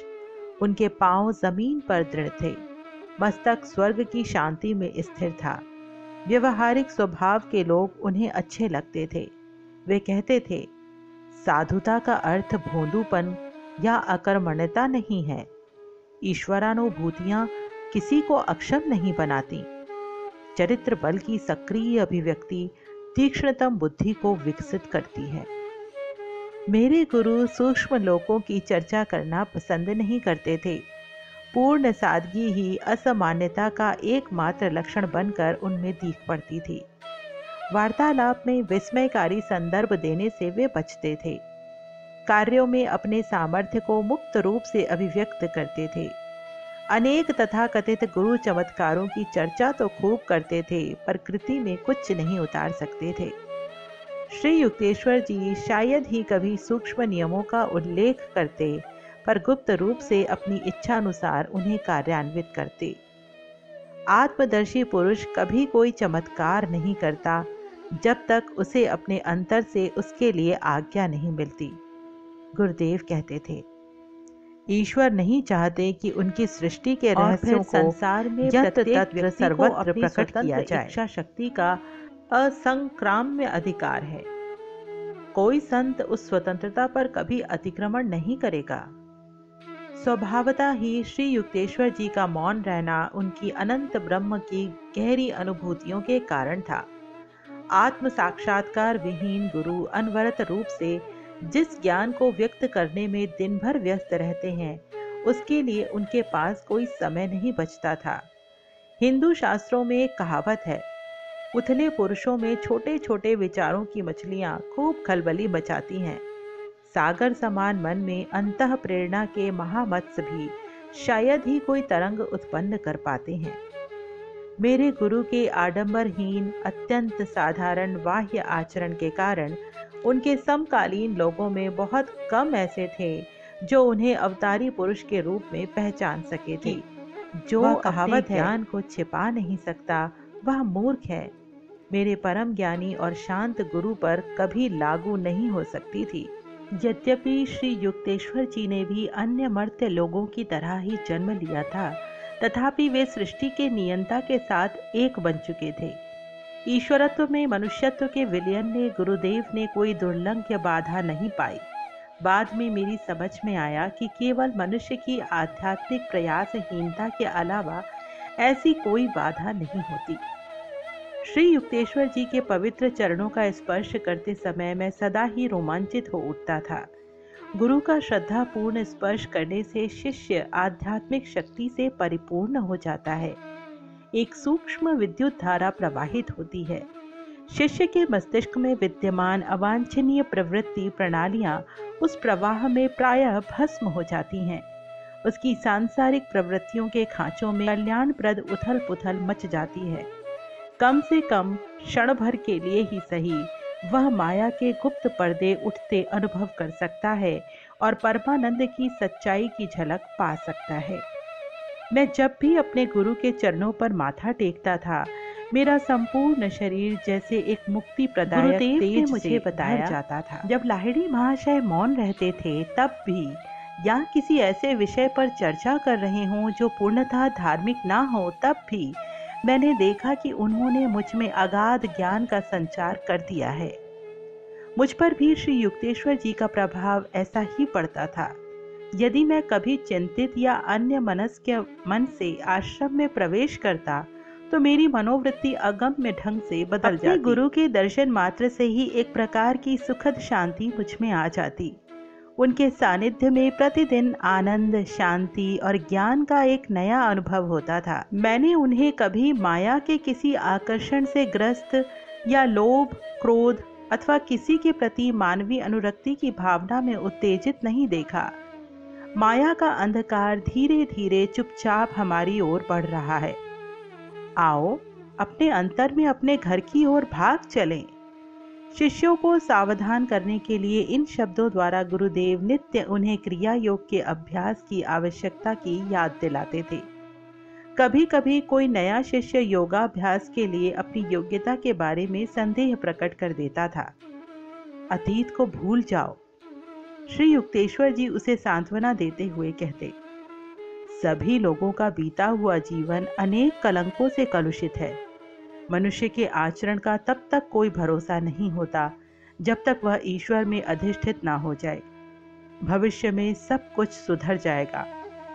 उनके पांव जमीन पर दृढ़ थे, मस्तक स्वर्ग की शांति में स्थिर था। व्यवहारिक स्वभाव के लोग उन्हें अच्छे लगते थे। वे कहते थे, साधुता का अर्थ भोंदूपन या अकर्मण्यता नहीं है। ईश्वरानुभूतियां किसी को अक्षम नहीं बनाती। चरित्र बल की सक्रिय अभिव्यक्ति तीक्ष्णतम बुद्धि को विकसित करती है। मेरे गुरु सूक्ष्म लोकों की चर्चा करना पसंद नहीं करते थे। पूर्ण सादगी ही असामान्यता का एकमात्र लक्षण बनकर उनमें दिख पड़ती थी। वार्तालाप में विस्मयकारी संदर्भ देने से वे बचते थे। कार्यों में अपने सामर्थ्य को मुक्त रूप से अभिव्यक्त करते थे। अनेक तथाकथित गुरु चमत्कारों की चर्चा तो खूब करते थे, पर कृति में कुछ नहीं उतार सकते थे। श्री युक्तेश्वर जी शायद ही कभी सूक्ष्म नियमों का उल्लेख करते, पर गुप्त रूप से अपनी इच्छानुसार उन्हें कार्यान्वित करते। आत्मदर्शी पुरुष कभी कोई चमत्कार नहीं करता जब तक उसे अपने अंतर से उसके लिए आज्ञा नहीं मिलती। गुरुदेव कहते थे, ईश्वर नहीं चाहते कि उनकी सृष्टि के रहस्यों को संसार में प्रत्येक सर्वत्र प्रकट किया जाए। इच्छा शक्ति का असंक्राम्य अधिकार है। कोई संत उस स्वतंत्रता पर कभी अतिक्रमण नहीं करेगा। स्वभावतः ही श्री युक्तेश्वर जी का मौन रहना उनकी अनंत ब्रह्म की गहरी अनुभूतियों के कारण था। आत्म साक्षात्कार विहीन गुरु अनवरत रूप से जिस ज्ञान को व्यक्त करने में दिन भर व्यस्त रहते हैं, उसके लिए उनके पास कोई समय नहीं बचता था। हिंदू शास्त्रों में एक कहावत है, उथले पुरुषों में छोटे छोटे विचारों की मछलियाँ खूब खलबली मचाती हैं। सागर समान मन में अंतः प्रेरणा के महामत्स्य भी शायद ही कोई तरंग उत्पन्न कर पाते हैं। मेरे गुरु के आडंबरहीन, अत्यंत साधारण बाह्य आचरण के कारण उनके समकालीन लोगों में बहुत कम ऐसे थे जो उन्हें अवतारी पुरुष के रूप में पहचान सके थे। जो कहावत है, ज्ञान को छिपा नहीं सकता वह मूर्ख है, मेरे परम ज्ञानी और शांत गुरु पर कभी लागू नहीं हो सकती थी। यद्यपि श्री युक्तेश्वर जी ने भी अन्य मर्त्य लोगों की तरह ही जन्म लिया था, तथापि वे सृष्टि के नियंता के साथ एक बन चुके थे। ईश्वरत्व में मनुष्यत्व के विलयन में गुरुदेव ने कोई दुर्लंघ्य बाधा नहीं पाई। बाद में मेरी समझ में आया कि केवल मनुष्य की आध्यात्मिक प्रयासहीनता के अलावा ऐसी कोई बाधा नहीं होती। श्री युक्तेश्वर जी के पवित्र चरणों का स्पर्श करते समय मैं सदा ही रोमांचित हो उठता था। गुरु का श्रद्धापूर्ण स्पर्श करने से शिष्य आध्यात्मिक शक्ति से परिपूर्ण हो जाता है। एक सूक्ष्म विद्युत धारा प्रवाहित होती है। शिष्य के मस्तिष्क में विद्यमान अवांछनीय प्रवृत्ति प्रणालियाँ उस प्रवाह में प्रायः भस्म हो जाती हैं। उसकी सांसारिक प्रवृत्तियों के खांचों में कल्याणप्रद उथल पुथल मच जाती है। कम से कम क्षण भर के लिए ही सही वह माया के गुप्त पर्दे उठते अनुभव कर सकता है और परमानंद की सच्चाई की झलक पा सकता है। मैं जब भी अपने गुरु के चरणों पर माथा टेकता था, मेरा संपूर्ण शरीर जैसे एक मुक्ति प्रदायक तेज से मुझे बताया जाता था। जब लाहिड़ी महाशय मौन रहते थे, तब भी या किसी ऐसे विषय पर चर्चा कर रहे हों जो पूर्णतः धार्मिक ना हो, तब भी मैंने देखा कि उन्होंने मुझ में अगाध ज्ञान का संचार कर दिया है। मुझ पर भी श्री युक्तेश्वर जी का प्रभाव ऐसा ही पड़ता था। यदि मैं कभी चिंतित या अन्य मनस्क मन से आश्रम में प्रवेश करता तो मेरी मनोवृत्ति अगम्य ढंग से बदल जाती। गुरु के दर्शन मात्र से ही एक प्रकार की सुखद शांति मुझ में आ जाती। उनके सानिध्य में प्रतिदिन आनंद, शांति और ज्ञान का एक नया अनुभव होता था। मैंने उन्हें कभी माया के किसी आकर्षण से ग्रस्त या लोभ, क्रोध अथवा किसी के प्रति मानवीय अनुरक्ति की भावना में उत्तेजित नहीं देखा। माया का अंधकार धीरे धीरे चुपचाप हमारी ओर बढ़ रहा है। आओ अपने अंतर में अपने घर की ओर भाग चलें। शिष्यों को सावधान करने के लिए इन शब्दों द्वारा गुरुदेव नित्य उन्हें क्रिया योग के अभ्यास की आवश्यकता की याद दिलाते थे। कभी कभी कोई नया शिष्य योगाभ्यास के लिए अपनी योग्यता के बारे में संदेह प्रकट कर देता था। अतीत को भूल जाओ, श्री युक्तेश्वर जी उसे सांत्वना देते हुए कहते। सभी लोगों का बीता हुआ जीवन अनेक कलंकों से कलुषित है। मनुष्य के आचरण का तब तक कोई भरोसा नहीं होता जब तक वह ईश्वर में अधिष्ठित ना हो जाए। भविष्य में सब कुछ सुधर जाएगा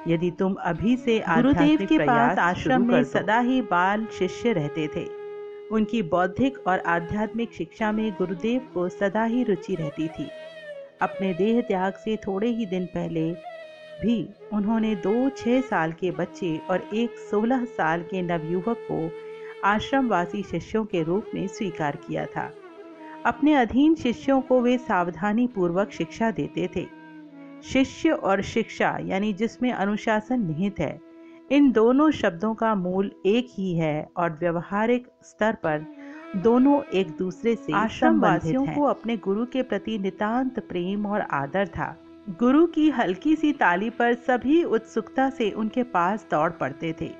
यदि तुम अभी से गुरुदेव के पास आश्रम में सदा ही बाल शिष्य रहते थे। उनकी बौद्धिक और आध्यात्मिक शिक्षा में गुरुदेव को सदा ही रुचि रहती थी। अपने देह त्याग से थोड़े ही दिन पहले भी उन्होंने 2 6 साल के बच्चे और एक 16 साल के नवयुवक को आश्रमवासी शिष्यों के रूप में स्वीकार किया था। अपने अधीन शिष्यों को वे सावधानी पूर्वक शिक्षा देते थे। शिष्य और शिक्षा यानी जिसमें अनुशासन निहित है, इन दोनों शब्दों का मूल एक ही है और व्यवहारिक स्तर पर दोनों एक दूसरे से आश्रमवासियों को अपने गुरु के प्रति नितांत प्रेम और आदर था। गुरु की हल्की सी ताली पर सभी उत्सुकता से उनके पास दौड़ पड़ते थे।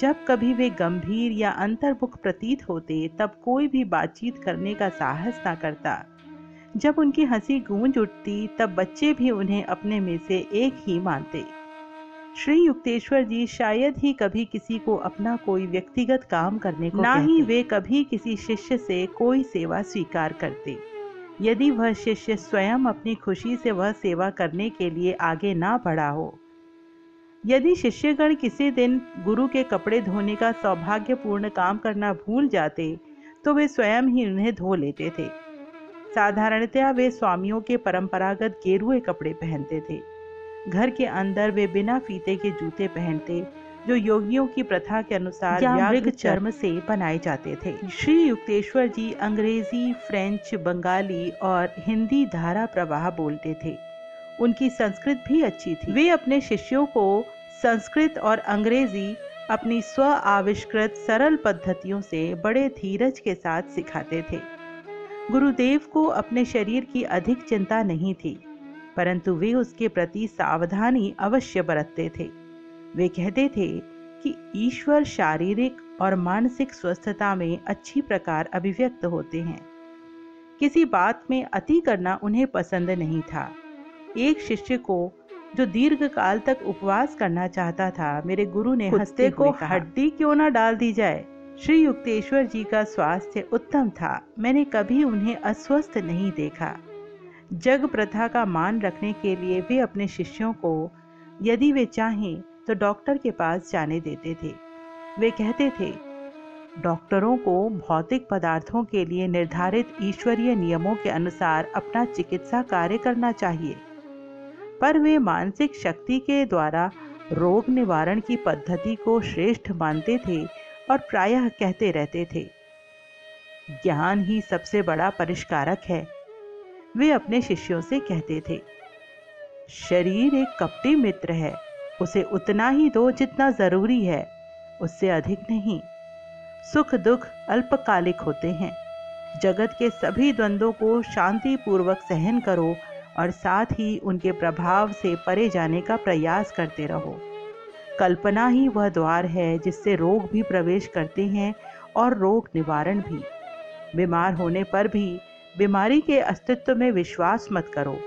जब कभी वे गंभीर या अंतर्मुख प्रतीत होते, तब कोई भी बातचीत करने का साहस ना करता। जब उनकी हंसी गूंज उठती, तब बच्चे भी उन्हें अपने में से एक ही मानते। श्री युक्तेश्वर जी शायद ही कभी किसी को अपना कोई व्यक्तिगत काम करने को, ना ही वे कभी किसी शिष्य से कोई सेवा स्वीकार करते। यदि वह शिष्य स्वयं अपनी खुशी से वह सेवा करने के लिए आगे ना बढ़ा हो। यदि शिष्यगण किसी दिन गुरु के कपड़े धोने का सौभाग्यपूर्ण काम करना भूल जाते, तो वे स्वयं ही उन्हें धो लेते थे। साधारणतया वे स्वामियों के परंपरागत गेरुए कपड़े पहनते थे। घर के अंदर वे बिना फीते के जूते पहनते, जो योगियों की प्रथा के अनुसार मृग चर्म से बनाए जाते थे। श्री युक्तेश्वर जी अंग्रेजी, फ्रेंच, बंगाली और हिंदी धारा प्रवाह बोलते थे। उनकी संस्कृत भी अच्छी थी। वे अपने शिष्यों को संस्कृत और अंग्रेजी अपनी स्व आविष्कृत सरल पद्धतियों से बड़े धीरज के साथ सिखाते थे। गुरुदेव को अपने शरीर की अधिक चिंता नहीं थी, परंतु वे उसके प्रति सावधानी अवश्य बरतते थे। वे कहते थे कि ईश्वर शारीरिक और मानसिक स्वस्थता में अच्छी प्रकार अभिव्यक्त होते हैं। किसी बात में अति करना उन्हें पसंद नहीं था। एक शिष्य को जो दीर्घ काल तक उपवास करना चाहता था, मेरे गुरु ने हंसते को हड्डी क्यों ना डाल दी जाए। श्री युक्तेश्वर जी का स्वास्थ्य उत्तम था। मैंने कभी उन्हें अस्वस्थ नहीं देखा। जग प्रथा का मान रखने के लिए वे अपने शिष्यों को यदि वे चाहें तो डॉक्टर के पास जाने देते थे। वे कहते थे डॉक्टरों को भौतिक पदार्थों के लिए निर्धारित ईश्वरीय नियमों के अनुसार अपना चिकित्सा कार्य करना चाहिए, पर वे मानसिक शक्ति के द्वारा रोग निवारण की पद्धति को श्रेष्ठ मानते थे और प्रायः कहते रहते थे, ज्ञान ही सबसे बड़ा परिष्कारक है। वे अपने शिष्यों से कहते थे, शरीर एक कपटी मित्र है, उसे उतना ही दो जितना जरूरी है, उससे अधिक नहीं। सुख दुख अल्पकालिक होते हैं। जगत के सभी द्वंद्वों को शांतिपूर्वक सहन करो और साथ ही उनके प्रभाव से परे जाने का प्रयास करते रहो। कल्पना ही वह द्वार है जिससे रोग भी प्रवेश करते हैं और रोग निवारण भी। बीमार होने पर भी बीमारी के अस्तित्व में विश्वास मत करो।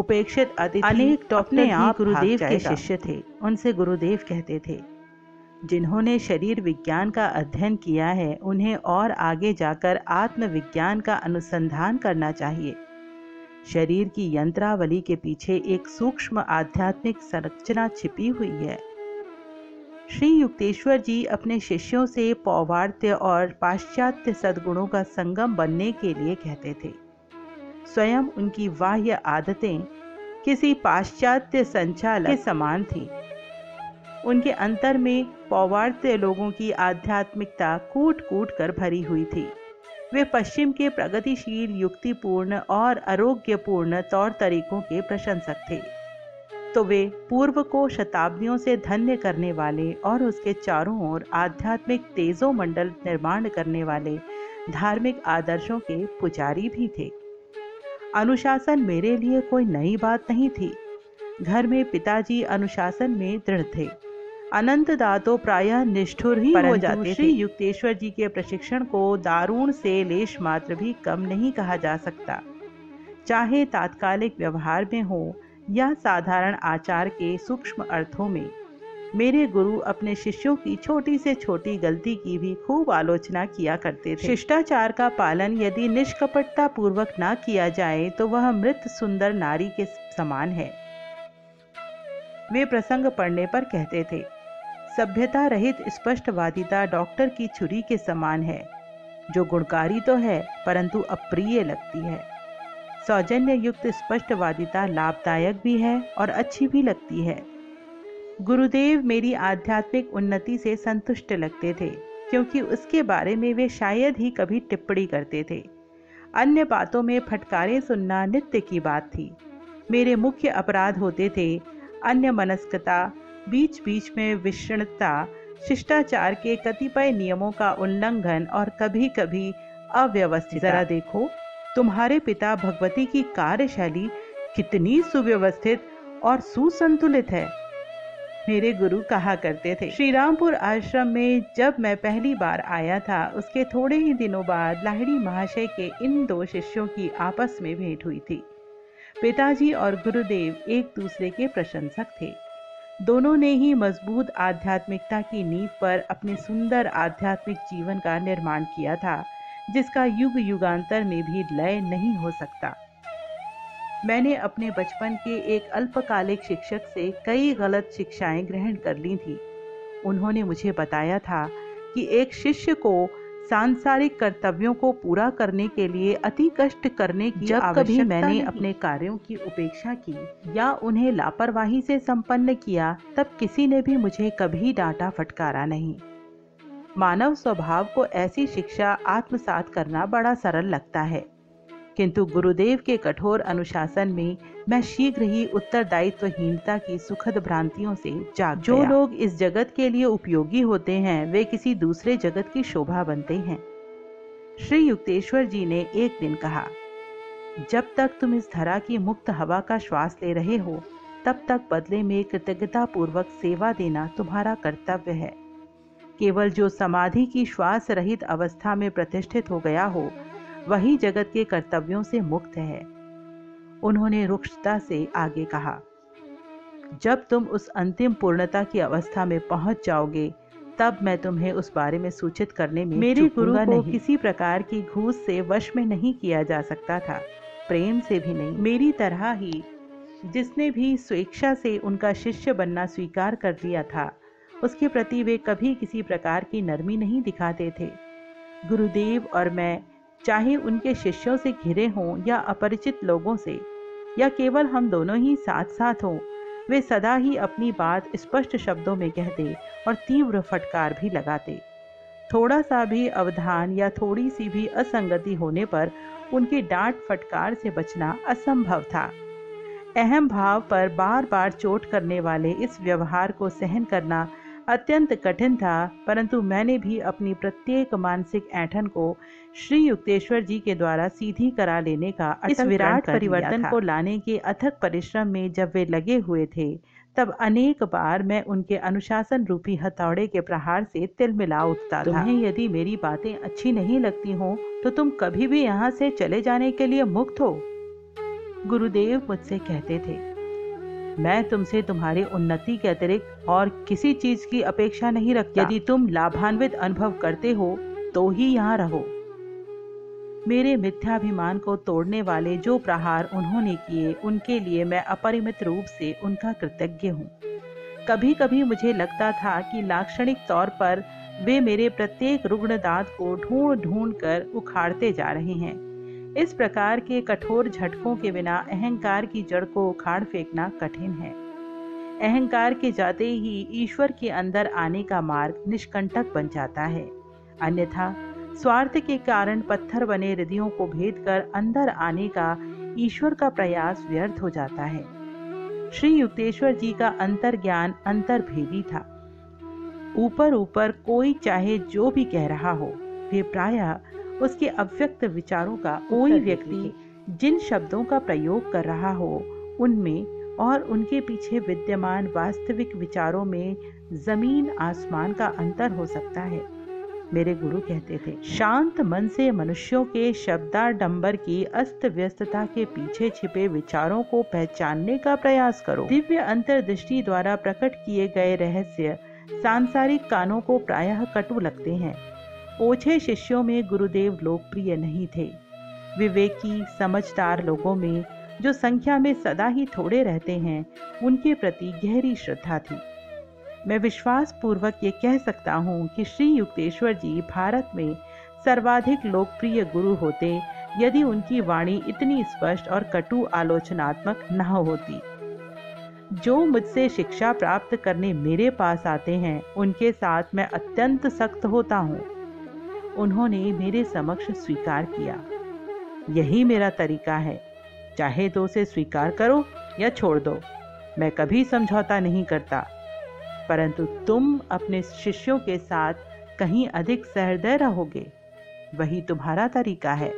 उपेक्षित अनेक अपने आप गुरुदेव के शिष्य थे। उनसे गुरुदेव कहते थे, जिन्होंने शरीर विज्ञान का अध्ययन किया है उन्हें और आगे जाकर आत्मविज्ञान का अनुसंधान करना चाहिए। शरीर की यंत्रावली के पीछे एक सूक्ष्म आध्यात्मिक संरचना छिपी हुई है। श्री युक्तेश्वर जी अपने शिष्यों से पौर्वात्य और पाश्चात्य सद्गुणों का संगम बनने के लिए कहते थे। स्वयं उनकी बाह्य आदतें किसी पाश्चात्य संचालक के समान थीं। उनके अंतर में पौर्वात्य लोगों की आध्यात्मिकता कूट कूट कर भरी हुई थी। वे पश्चिम के प्रगतिशील, युक्तिपूर्ण और आरोग्यपूर्ण तौर तरीकों के प्रशंसक थे, तो वे पूर्व को शताब्दियों से धन्य करने वाले और उसके चारों ओर आध्यात्मिक तेजो मंडल निर्माण करने वाले धार्मिक आदर्शों के पुजारी भी थे। अनुशासन मेरे लिए कोई नई बात नहीं थी। घर में पिताजी अनुशासन में दृढ़ थे। अनंत दातो प्रायः निष्ठुर ही हो जाते थे। श्री युक्तेश्वर जी के प्रशिक्षण को दारुण से लेश मात्र भी कम नहीं कहा जा सकता। चाहे तात्कालिक व्यवहार में हो या साधारण आचार के सूक्ष्म अर्थों में, मेरे गुरु अपने शिष्यों की छोटी से छोटी गलती की भी खूब आलोचना किया करते थे। शिष्टाचार का पालन यदि निष्कपटता पूर्वक न किया जाए तो वह मृत सुंदर नारी के समान है। वे प्रसंग पढ़ने पर कहते थे, सभ्यता रहित स्पष्टवादिता डॉक्टर की छुरी के समान है, जो गुणकारी तो है परंतु अप्रिय लगती है। सौजन्य युक्त स्पष्टवादिता लाभदायक भी है और अच्छी भी लगती है। गुरुदेव मेरी आध्यात्मिक उन्नति से संतुष्ट लगते थे, क्योंकि उसके बारे में वे शायद ही कभी टिप्पणी करते थे। अन्य बातों में फटकारे सुनना नित्य की बात थी। मेरे मुख्य अपराध होते थे अन्य मनस्कता, बीच बीच में विषणता, शिष्टाचार के कतिपय नियमों का उल्लंघन और कभी कभी अव्यवस्थित। जरा देखो, तुम्हारे पिता भगवती की कार्यशैली कितनी सुव्यवस्थित और सुसंतुलित है, मेरे गुरु कहा करते थे। श्रीरामपुर आश्रम में जब मैं पहली बार आया था, उसके थोड़े ही दिनों बाद लाहिड़ी महाशय के इन दो शिष्यों की आपस में भेंट हुई थी। पिताजी और गुरुदेव एक दूसरे के प्रशंसक थे। दोनों ने ही मजबूत आध्यात्मिकता की नींव पर अपने सुंदर आध्यात्मिक जीवन का निर्माण किया था, जिसका युग युगांतर में भी लय नहीं हो सकता। मैंने अपने बचपन के एक अल्पकालिक शिक्षक से कई गलत शिक्षाएं ग्रहण कर ली थी। उन्होंने मुझे बताया था कि एक शिष्य को सांसारिक कर्तव्यों को पूरा करने के लिए अति कष्ट करने की जब कभी मैंने अपने कार्यों की उपेक्षा की या उन्हें लापरवाही से संपन्न किया, तब किसी ने भी मुझे कभी डांटा फटकारा नहीं। मानव स्वभाव को ऐसी शिक्षा आत्मसात करना बड़ा सरल लगता है, किंतु गुरुदेव के कठोर अनुशासन में मैं शीघ्र ही उत्तरदायित्वहीनता की सुखद भ्रांतियों से जाग गया। जो लोग इस जगत के लिए उपयोगी होते हैं वे किसी दूसरे जगत की शोभा बनते हैं। श्री युक्तेश्वर जी ने एक दिन कहा, जब तक तुम इस धरा की मुक्त हवा का श्वास ले रहे हो, तब तक बदले में कृतज्ञतापूर्वक सेवा देना तुम्हारा कर्तव्य है। केवल जो समाधि की श्वास रहित अवस्था में प्रतिष्ठित हो गया हो वही जगत के कर्तव्यों से मुक्त है। उन्होंने रुक्षता से आगे कहा, जब तुम उस अंतिम पूर्णता की अवस्था में पहुंच जाओगे तब मैं तुम्हें उस बारे में सूचित करने में मेरे गुरु को किसी प्रकार की घूस से वश में नहीं किया जा सकता था, प्रेम से भी नहीं। मेरी तरह ही जिसने भी स्वेच्छा से उनका शिष्य बनना स्वीकार कर लिया था उसके प्रति वे कभी किसी प्रकार की नरमी नहीं दिखाते थे। गुरुदेव और मैं, चाहे उनके शिष्यों से घिरे हों या अपरिचित लोगों से, या केवल हम दोनों ही साथ साथ हों, वे सदा ही अपनी बात स्पष्ट शब्दों में कहते और तीव्र फटकार भी लगाते। थोड़ा सा भी अवधान या थोड़ी सी भी असंगति होने पर उनकी डांट फटकार से बचना असंभव था। अहम भाव पर बार बार चोट करने वाले इस व्यवहार को सहन करना अत्यंत कठिन था, परंतु मैंने भी अपनी प्रत्येक मानसिक ऐंठन को श्री युक्तेश्वर जी के द्वारा सीधी करा लेने का इस विराट परिवर्तन को लाने के अथक परिश्रम में जब वे लगे हुए थे, तब अनेक बार मैं उनके अनुशासन रूपी हथौड़े के प्रहार से तिलमिला उठता था। तुम्हें यदि मेरी बातें अच्छी नहीं लगती हों तो तुम कभी भी यहाँ से चले जाने के लिए मुक्त हो, गुरुदेव मुझसे कहते थे। मैं तुमसे तुम्हारी उन्नति के अतिरिक्त और किसी चीज की अपेक्षा नहीं रखता। यदि तुम लाभान्वित अनुभव करते हो तो ही यहाँ रहो। मेरे मिथ्याभिमान को तोड़ने वाले जो प्रहार उन्होंने किए, उनके लिए मैं अपरिमित रूप से उनका कृतज्ञ हूँ। कभी कभी मुझे लगता था कि लाक्षणिक तौर पर वे मेरे प्रत्येक रुग्ण दांत को ढूंढ ढूंढ कर उखाड़ते जा रहे हैं। इस प्रकार के कठोर झटकों के बिना अहंकार की जड़ को उखाड़ फेंकना कठिन है। अहंकार के जाते ही ईश्वर के अंदर आने का मार्ग निष्कंटक बन जाता है, अन्यथा स्वार्थ के कारण पत्थर बने हृदयों को भेदकर अंदर आने का ईश्वर का प्रयास व्यर्थ हो जाता है। श्री युक्तेश्वर जी का अंतर्ज्ञान अंतर्भेदी था। ऊपर ऊपर कोई चाहे जो भी कह रहा हो, वे प्रायः उसके अव्यक्त विचारों का, कोई व्यक्ति जिन शब्दों का प्रयोग कर रहा हो उनमें और उनके पीछे विद्यमान वास्तविक विचारों में जमीन आसमान का अंतर हो सकता है। मेरे गुरु कहते थे, शांत मन से मनुष्यों के शब्दाडंबर की अस्त व्यस्तता के पीछे छिपे विचारों को पहचानने का प्रयास करो। दिव्य अंतर्दृष्टि द्वारा प्रकट किए गए रहस्य सांसारिक कानों को प्रायः कटु लगते हैं। ओछे शिष्यों में गुरुदेव लोकप्रिय नहीं थे। विवेकी समझदार लोगों में, जो संख्या में सदा ही थोड़े रहते हैं, उनके प्रति गहरी श्रद्धा थी। मैं विश्वास पूर्वक ये कह सकता हूँ कि श्री युक्तेश्वर जी भारत में सर्वाधिक लोकप्रिय गुरु होते यदि उनकी वाणी इतनी स्पष्ट और कटु आलोचनात्मक न होती। जो मुझसे शिक्षा प्राप्त करने मेरे पास आते हैं, उनके साथ मैं अत्यंत सख्त होता हूँ। उन्होंने मेरे समक्ष स्वीकार किया। यही मेरा तरीका है, चाहे तो उसे स्वीकार करो या छोड़ दो, मैं कभी समझौता नहीं करता। परंतु तुम अपने शिष्यों के साथ कहीं अधिक सहृदय रहोगे, वही तुम्हारा तरीका है।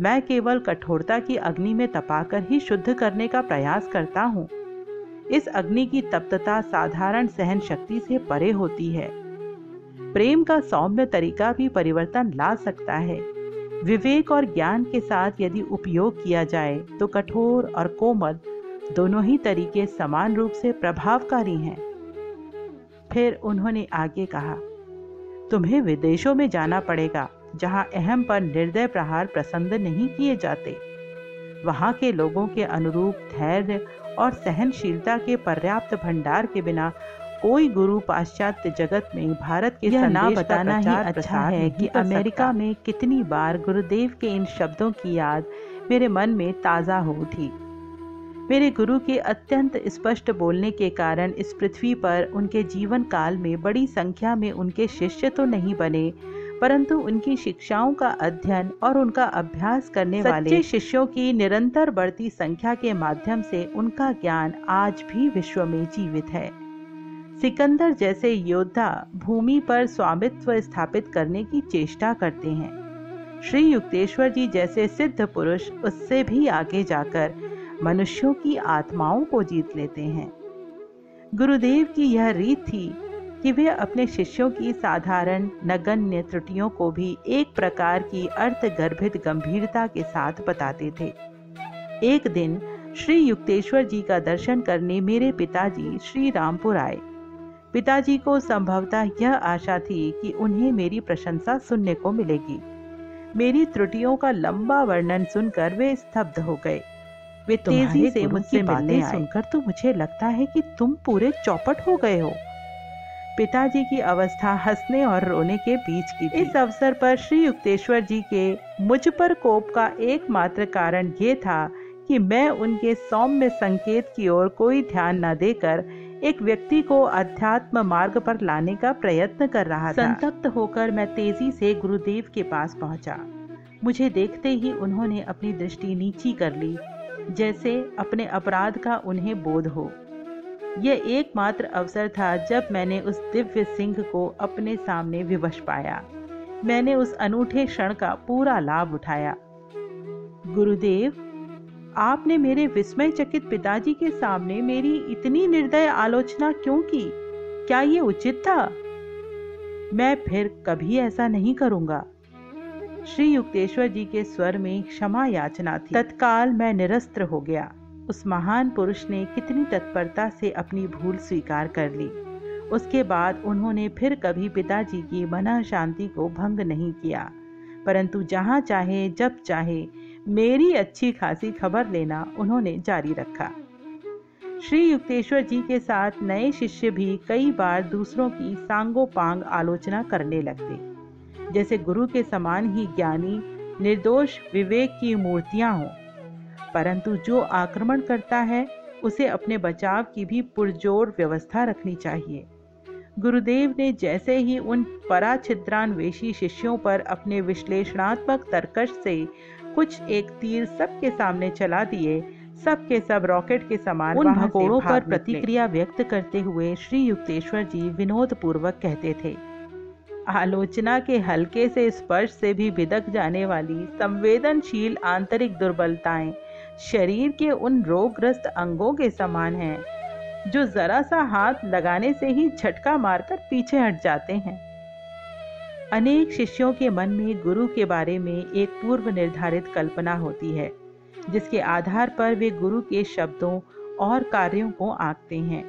मैं केवल कठोरता की अग्नि में तपाकर ही शुद्ध करने का प्रयास करता हूँ। इस अग्नि की तप्तता साधारण सहन शक्ति से परे होती है। प्रेम का सौम्य तरीका भी परिवर्तन ला सकता है। विवेक और ज्ञान के साथ यदि उपयोग किया जाए तो कठोर और कोमल दोनों ही तरीके समान रूप से प्रभावकारी हैं। फिर उन्होंने आगे कहा, तुम्हें विदेशों में जाना पड़ेगा, जहां अहम पर निर्दय प्रहार पसंद नहीं किए जाते। वहां के लोगों के अनुरूप धैर्य और सहनशीलता के पर्याप्त भंडार के बिना कोई गुरु पाश्चात्य जगत में भारत के संदेश का प्रचार प्रसार है कि अमेरिका में कितनी बार गुरुदेव के इन शब्दों की याद मेरे मन में ताज़ा हो उठी। मेरे गुरु के अत्यंत स्पष्ट बोलने के कारण इस पृथ्वी पर उनके जीवन काल में बड़ी संख्या में उनके शिष्य तो नहीं बने, परंतु उनकी शिक्षाओं का अध्ययन और उनका अभ्यास करने वाले शिष्यों की निरंतर बढ़ती संख्या के माध्यम से उनका ज्ञान आज भी विश्व में जीवित है। सिकंदर जैसे योद्धा भूमि पर स्वामित्व स्थापित करने की चेष्टा करते हैं। श्री युक्तेश्वर जी जैसे सिद्ध पुरुष उससे भी आगे जाकर मनुष्यों की आत्माओं को जीत लेते हैं। गुरुदेव की यह रीत थी कि वे अपने शिष्यों की साधारण नगण्य त्रुटियों को भी एक प्रकार की अर्थगर्भित गंभीरता के साथ बताते थे। एक दिन श्री युक्तेश्वर जी का दर्शन करने मेरे पिताजी श्रीरामपुर आए। पिताजी को संभवतः यह आशा थी कि उन्हें मेरी प्रशंसा सुनने को मिलेगी। मेरी त्रुटियों का लंबा वर्णन सुनकर वे स्तब्ध हो गए। वे तेजी से मुझसे मिलने सुनकर तो मुझे लगता है कि तुम पूरे चौपट हो गए हो। पिताजी की अवस्था हंसने और रोने के बीच की थी। इस अवसर पर श्री युक्तेश्वर जी के मुझ पर कोप का एकमात्र कारण ये था कि मैं उनके सौम्य संकेत की ओर कोई ध्यान न देकर एक व्यक्ति को अध्यात्म मार्ग पर लाने का प्रयत्न कर रहा था। संतप्त होकर मैं तेजी से गुरुदेव के पास पहुंचा। मुझे देखते ही उन्होंने अपनी दृष्टि नीची कर ली, जैसे अपने अपराध का उन्हें बोध हो। यह एकमात्र अवसर था जब मैंने उस दिव्य सिंह को अपने सामने विवश पाया। मैंने उस अनूठे क्षण का पूरा लाभ उठाया। गुरुदेव, आपने मेरे विस्मयचकित पिताजी के सामने मेरी इतनी निर्दय आलोचना क्यों की? क्या ये उचित था? मैं फिर कभी ऐसा नहीं करूंगा। श्री युक्तेश्वर जी के स्वर में क्षमा याचना थी। तत्काल मैं निरस्त्र हो गया। उस महान पुरुष ने कितनी तत्परता से अपनी भूल स्वीकार कर ली। उसके बाद उन्होंने फिर कभी पिताजी की मन शांति को भंग नहीं किया, परंतु जहाँ चाहे जब चाहे मेरी अच्छी खासी खबर लेना उन्होंने जारी रखा। श्री युक्तेश्वर जी के साथ नए शिष्य भी कई बार दूसरों की सांगोपांग आलोचना करने लगते, जैसे गुरु के समान ही ज्ञानी निर्दोष विवेक की मूर्तियां हों। परंतु जो आक्रमण करता है उसे अपने बचाव की भी पुरजोर व्यवस्था रखनी चाहिए। गुरुदेव ने जैसे ही उन पराछिद्रान्वेषी शिष्यों पर अपने विश्लेषणात्मक तर्कश से कुछ एक तीर सबके सामने चला दिए, सबके सब रॉकेट के समान उन भगोड़ों पर प्रतिक्रिया व्यक्त करते हुए श्री युक्तेश्वर जी विनोद पूर्वक कहते थे, आलोचना के हल्के से स्पर्श से भी भिदक जाने वाली संवेदनशील आंतरिक दुर्बलताएं शरीर के उन रोगग्रस्त अंगों के समान हैं जो जरा सा हाथ लगाने से ही झटका मारकर पीछे हट जाते हैं। अनेक शिष्यों के मन में गुरु के बारे में एक पूर्व निर्धारित कल्पना होती है, जिसके आधार पर वे गुरु के शब्दों और कार्यों को आंकते हैं।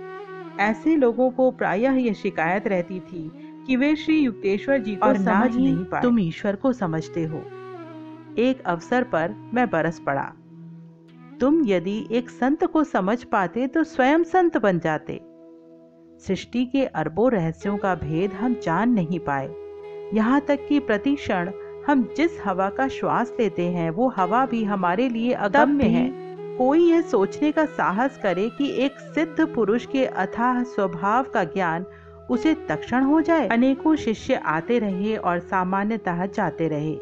ऐसे लोगों को प्रायः यह शिकायत रहती थी कि वे श्री युक्तेश्वर जी को समझ नहीं पाए। तुम ईश्वर को समझते हो। एक अवसर पर मैं बरस पड़ा, तुम यदि एक संत को समझ पाते तो स्वयं संत बन जाते। सृष्टि के अरबों रहस्यों का भेद हम जान नहीं पाए। यहाँ तक कि प्रति क्षण हम जिस हवा का श्वास लेते हैं वो हवा भी हमारे लिए अगम्य है। कोई यह सोचने का साहस करे कि एक सिद्ध पुरुष के अथाह स्वभाव का ज्ञान उसे तत्क्षण हो जाए। अनेकों शिष्य आते रहे और सामान्यतः जाते रहे।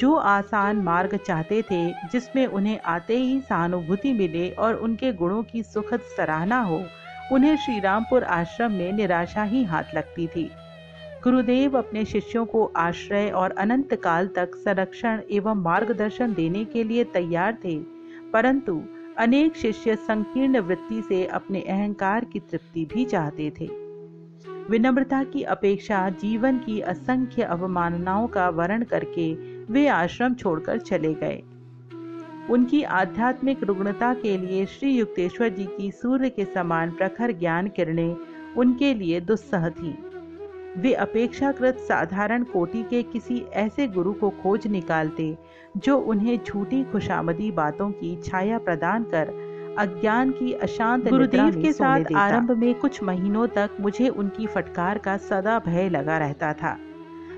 जो आसान मार्ग चाहते थे, जिसमें उन्हें आते ही सहानुभूति मिले और उनके गुणों की सुखद सराहना हो, उन्हें श्रीरामपुर आश्रम में निराशा ही हाथ लगती थी। गुरुदेव अपने शिष्यों को आश्रय और अनंत काल तक संरक्षण एवं मार्गदर्शन देने के लिए तैयार थे, परंतु अनेक शिष्य संकीर्ण वृत्ति से अपने अहंकार की तृप्ति भी चाहते थे। विनम्रता की अपेक्षा जीवन की असंख्य अवमाननाओं का वर्ण करके वे आश्रम छोड़कर चले गए। उनकी आध्यात्मिक रुग्णता के लिए श्री युक्तेश्वर जी की सूर्य के समान प्रखर ज्ञान किरणें उनके लिए दुस्सह थी। वे अपेक्षाकृत साधारण कोटि के किसी ऐसे गुरु को खोज निकालते जो उन्हें झूठी खुशामदी बातों की छाया प्रदान कर अज्ञान की अशांत गुरुदेव के साथ आरंभ में कुछ महीनों तक मुझे उनकी फटकार का सदा भय लगा रहता था,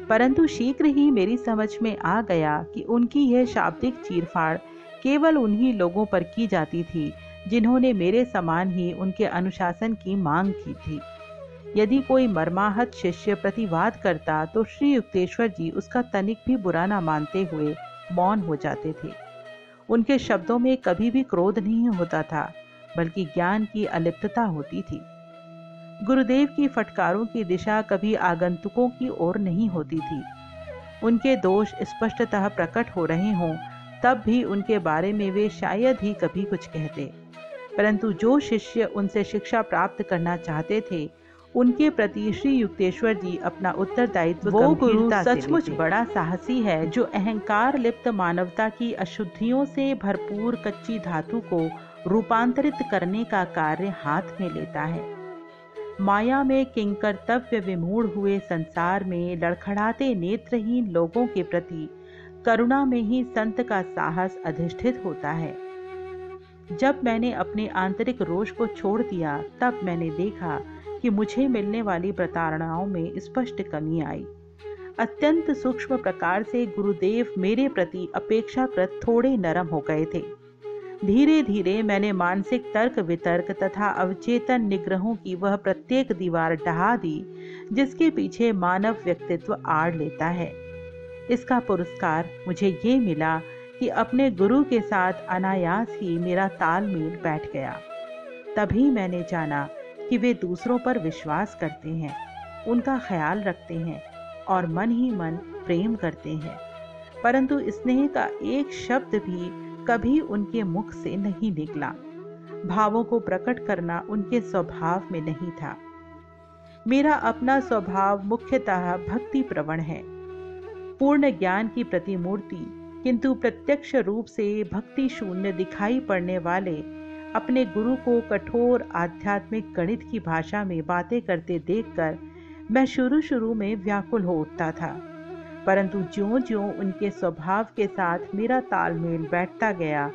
परंतु शीघ्र ही मेरी समझ में आ गया कि उनकी यह शाब्दिक चीरफाड़ केवल उन्हीं लोगों पर की जाती थी जिन्होंने मेरे समान ही उनके अनुशासन की मांग की थी। यदि कोई मर्माहत शिष्य प्रतिवाद करता तो श्री युक्तेश्वर जी उसका तनिक भी बुरा न मानते हुए मौन हो जाते थे। उनके शब्दों में कभी भी क्रोध नहीं होता था, बल्कि ज्ञान की अलिप्तता होती थी। गुरुदेव की फटकारों की दिशा कभी आगंतुकों की ओर नहीं होती थी। उनके दोष स्पष्टतः प्रकट हो रहे हों तब भी उनके बारे में वे शायद ही कभी कुछ कहते, परंतु जो शिष्य उनसे शिक्षा प्राप्त करना चाहते थे उनके प्रति श्री युक्तेश्वर जी अपना उत्तरदायित्व वो गुरु सचमुच बड़ा साहसी है जो अहंकार लिप्त मानवता की अशुद्धियों से भरपूर कच्ची धातु को रूपांतरित करने का कार्य हाथ में लेता है। माया में किंकर्तव्य विमूढ़ हुए संसार में लड़खड़ाते नेत्रहीन लोगों के प्रति करुणा में ही संत का साहस अधिष्ठित होता है। जब मैंने अपने आंतरिक रोष को छोड़ दिया तब मैंने देखा कि मुझे मिलने वाली प्रताड़नाओं में स्पष्ट कमी आई। अत्यंत सूक्ष्म प्रकार से गुरुदेव मेरे प्रति अपेक्षाकृत थोड़े नरम हो गए थे। धीरे धीरे मैंने मानसिक तर्क वितर्क तथा अवचेतन निग्रहों की वह प्रत्येक दीवार ढहा दी जिसके पीछे मानव व्यक्तित्व आड़ लेता है। इसका पुरस्कार मुझे ये मिला कि अपने गुरु के साथ अनायास ही मेरा तालमेल बैठ गया। तभी मैंने जाना कि वे दूसरों पर विश्वास करते हैं, उनका ख्याल रखते हैं और मन ही मन प्रेम करते हैं, परंतु स्नेह का एक शब्द भी कभी उनके मुख से नहीं निकला। भावों को प्रकट करना उनके स्वभाव में नहीं था। मेरा अपना स्वभाव मुख्यतः भक्ति प्रवण है, पूर्ण ज्ञान की प्रतिमूर्ति किंतु प्रत्यक्ष रूप से भक्ति शून्य दिखाई पड़ने वाले अपने गुरु को कठोर आध्यात्मिक गणित की भाषा में बातें करते देखकर मैं शुरू शुरू में व्याकुल हो उठता था, परंतु ज्यों-ज्यों उनके स्वभाव के साथ मेरा तालमेल बैठता गया,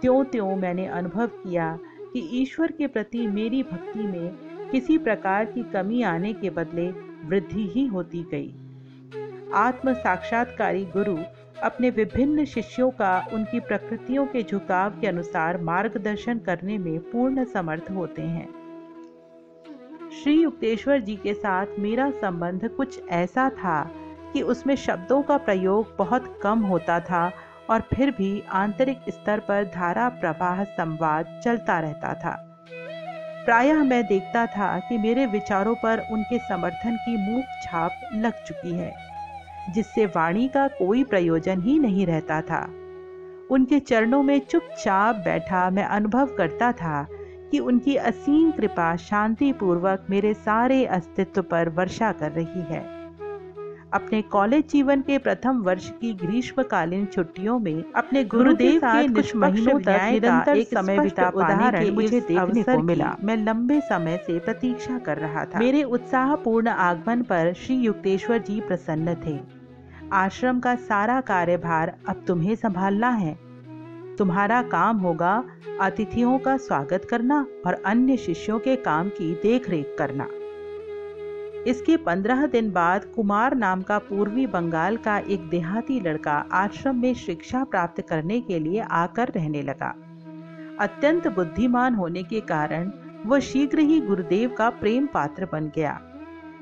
त्यों-त्यों मैंने अनुभव किया कि ईश्वर के प्रति मेरी भक्ति में किसी प्रकार की कमी आने के बदले वृद्धि ही होती गई। आत्म साक्षात्कारी गुरु अपने विभिन्न शिष्यों का उनकी प्रकृतियों के झुकाव के अनुसार मार्गदर्शन करने में पूर्ण समर्थ होते हैं। श्री युक्तेश्वर जी के साथ मेरा संबंध कुछ ऐसा था कि उसमें शब्दों का प्रयोग बहुत कम होता था और फिर भी आंतरिक स्तर पर धारा प्रवाह संवाद चलता रहता था। प्रायः मैं देखता था कि मेरे विचारों पर उनके समर्थन की मूक छाप लग चुकी है जिससे वाणी का कोई प्रयोजन ही नहीं रहता था। उनके चरणों में चुपचाप बैठा मैं अनुभव करता था कि उनकी असीम कृपा शांतिपूर्वक मेरे सारे अस्तित्व पर वर्षा कर रही है। अपने कॉलेज जीवन के प्रथम वर्ष की ग्रीष्मकालीन छुट्टियों में अपने गुरुदेव के कुछ महीनों तक निरंतर समय बिता पाने के मुझे देखने को मिला। मैं लंबे समय से प्रतीक्षा कर रहा था। मेरे उत्साहपूर्ण आगमन पर श्री युक्तेश्वर जी प्रसन्न थे। आश्रम का सारा कार्यभार अब तुम्हें संभालना है। तुम्हारा काम होगा अतिथियों का स्वागत करना और अन्य शिष्यों के काम की देखरेख करना। इसके 15 दिन बाद कुमार नाम का पूर्वी बंगाल का एक देहाती लड़का आश्रम में शिक्षा प्राप्त करने के लिए आकर रहने लगा। अत्यंत बुद्धिमान होने के कारण वह शीघ्र ही गुरुदेव का प्रेम पात्र बन गया।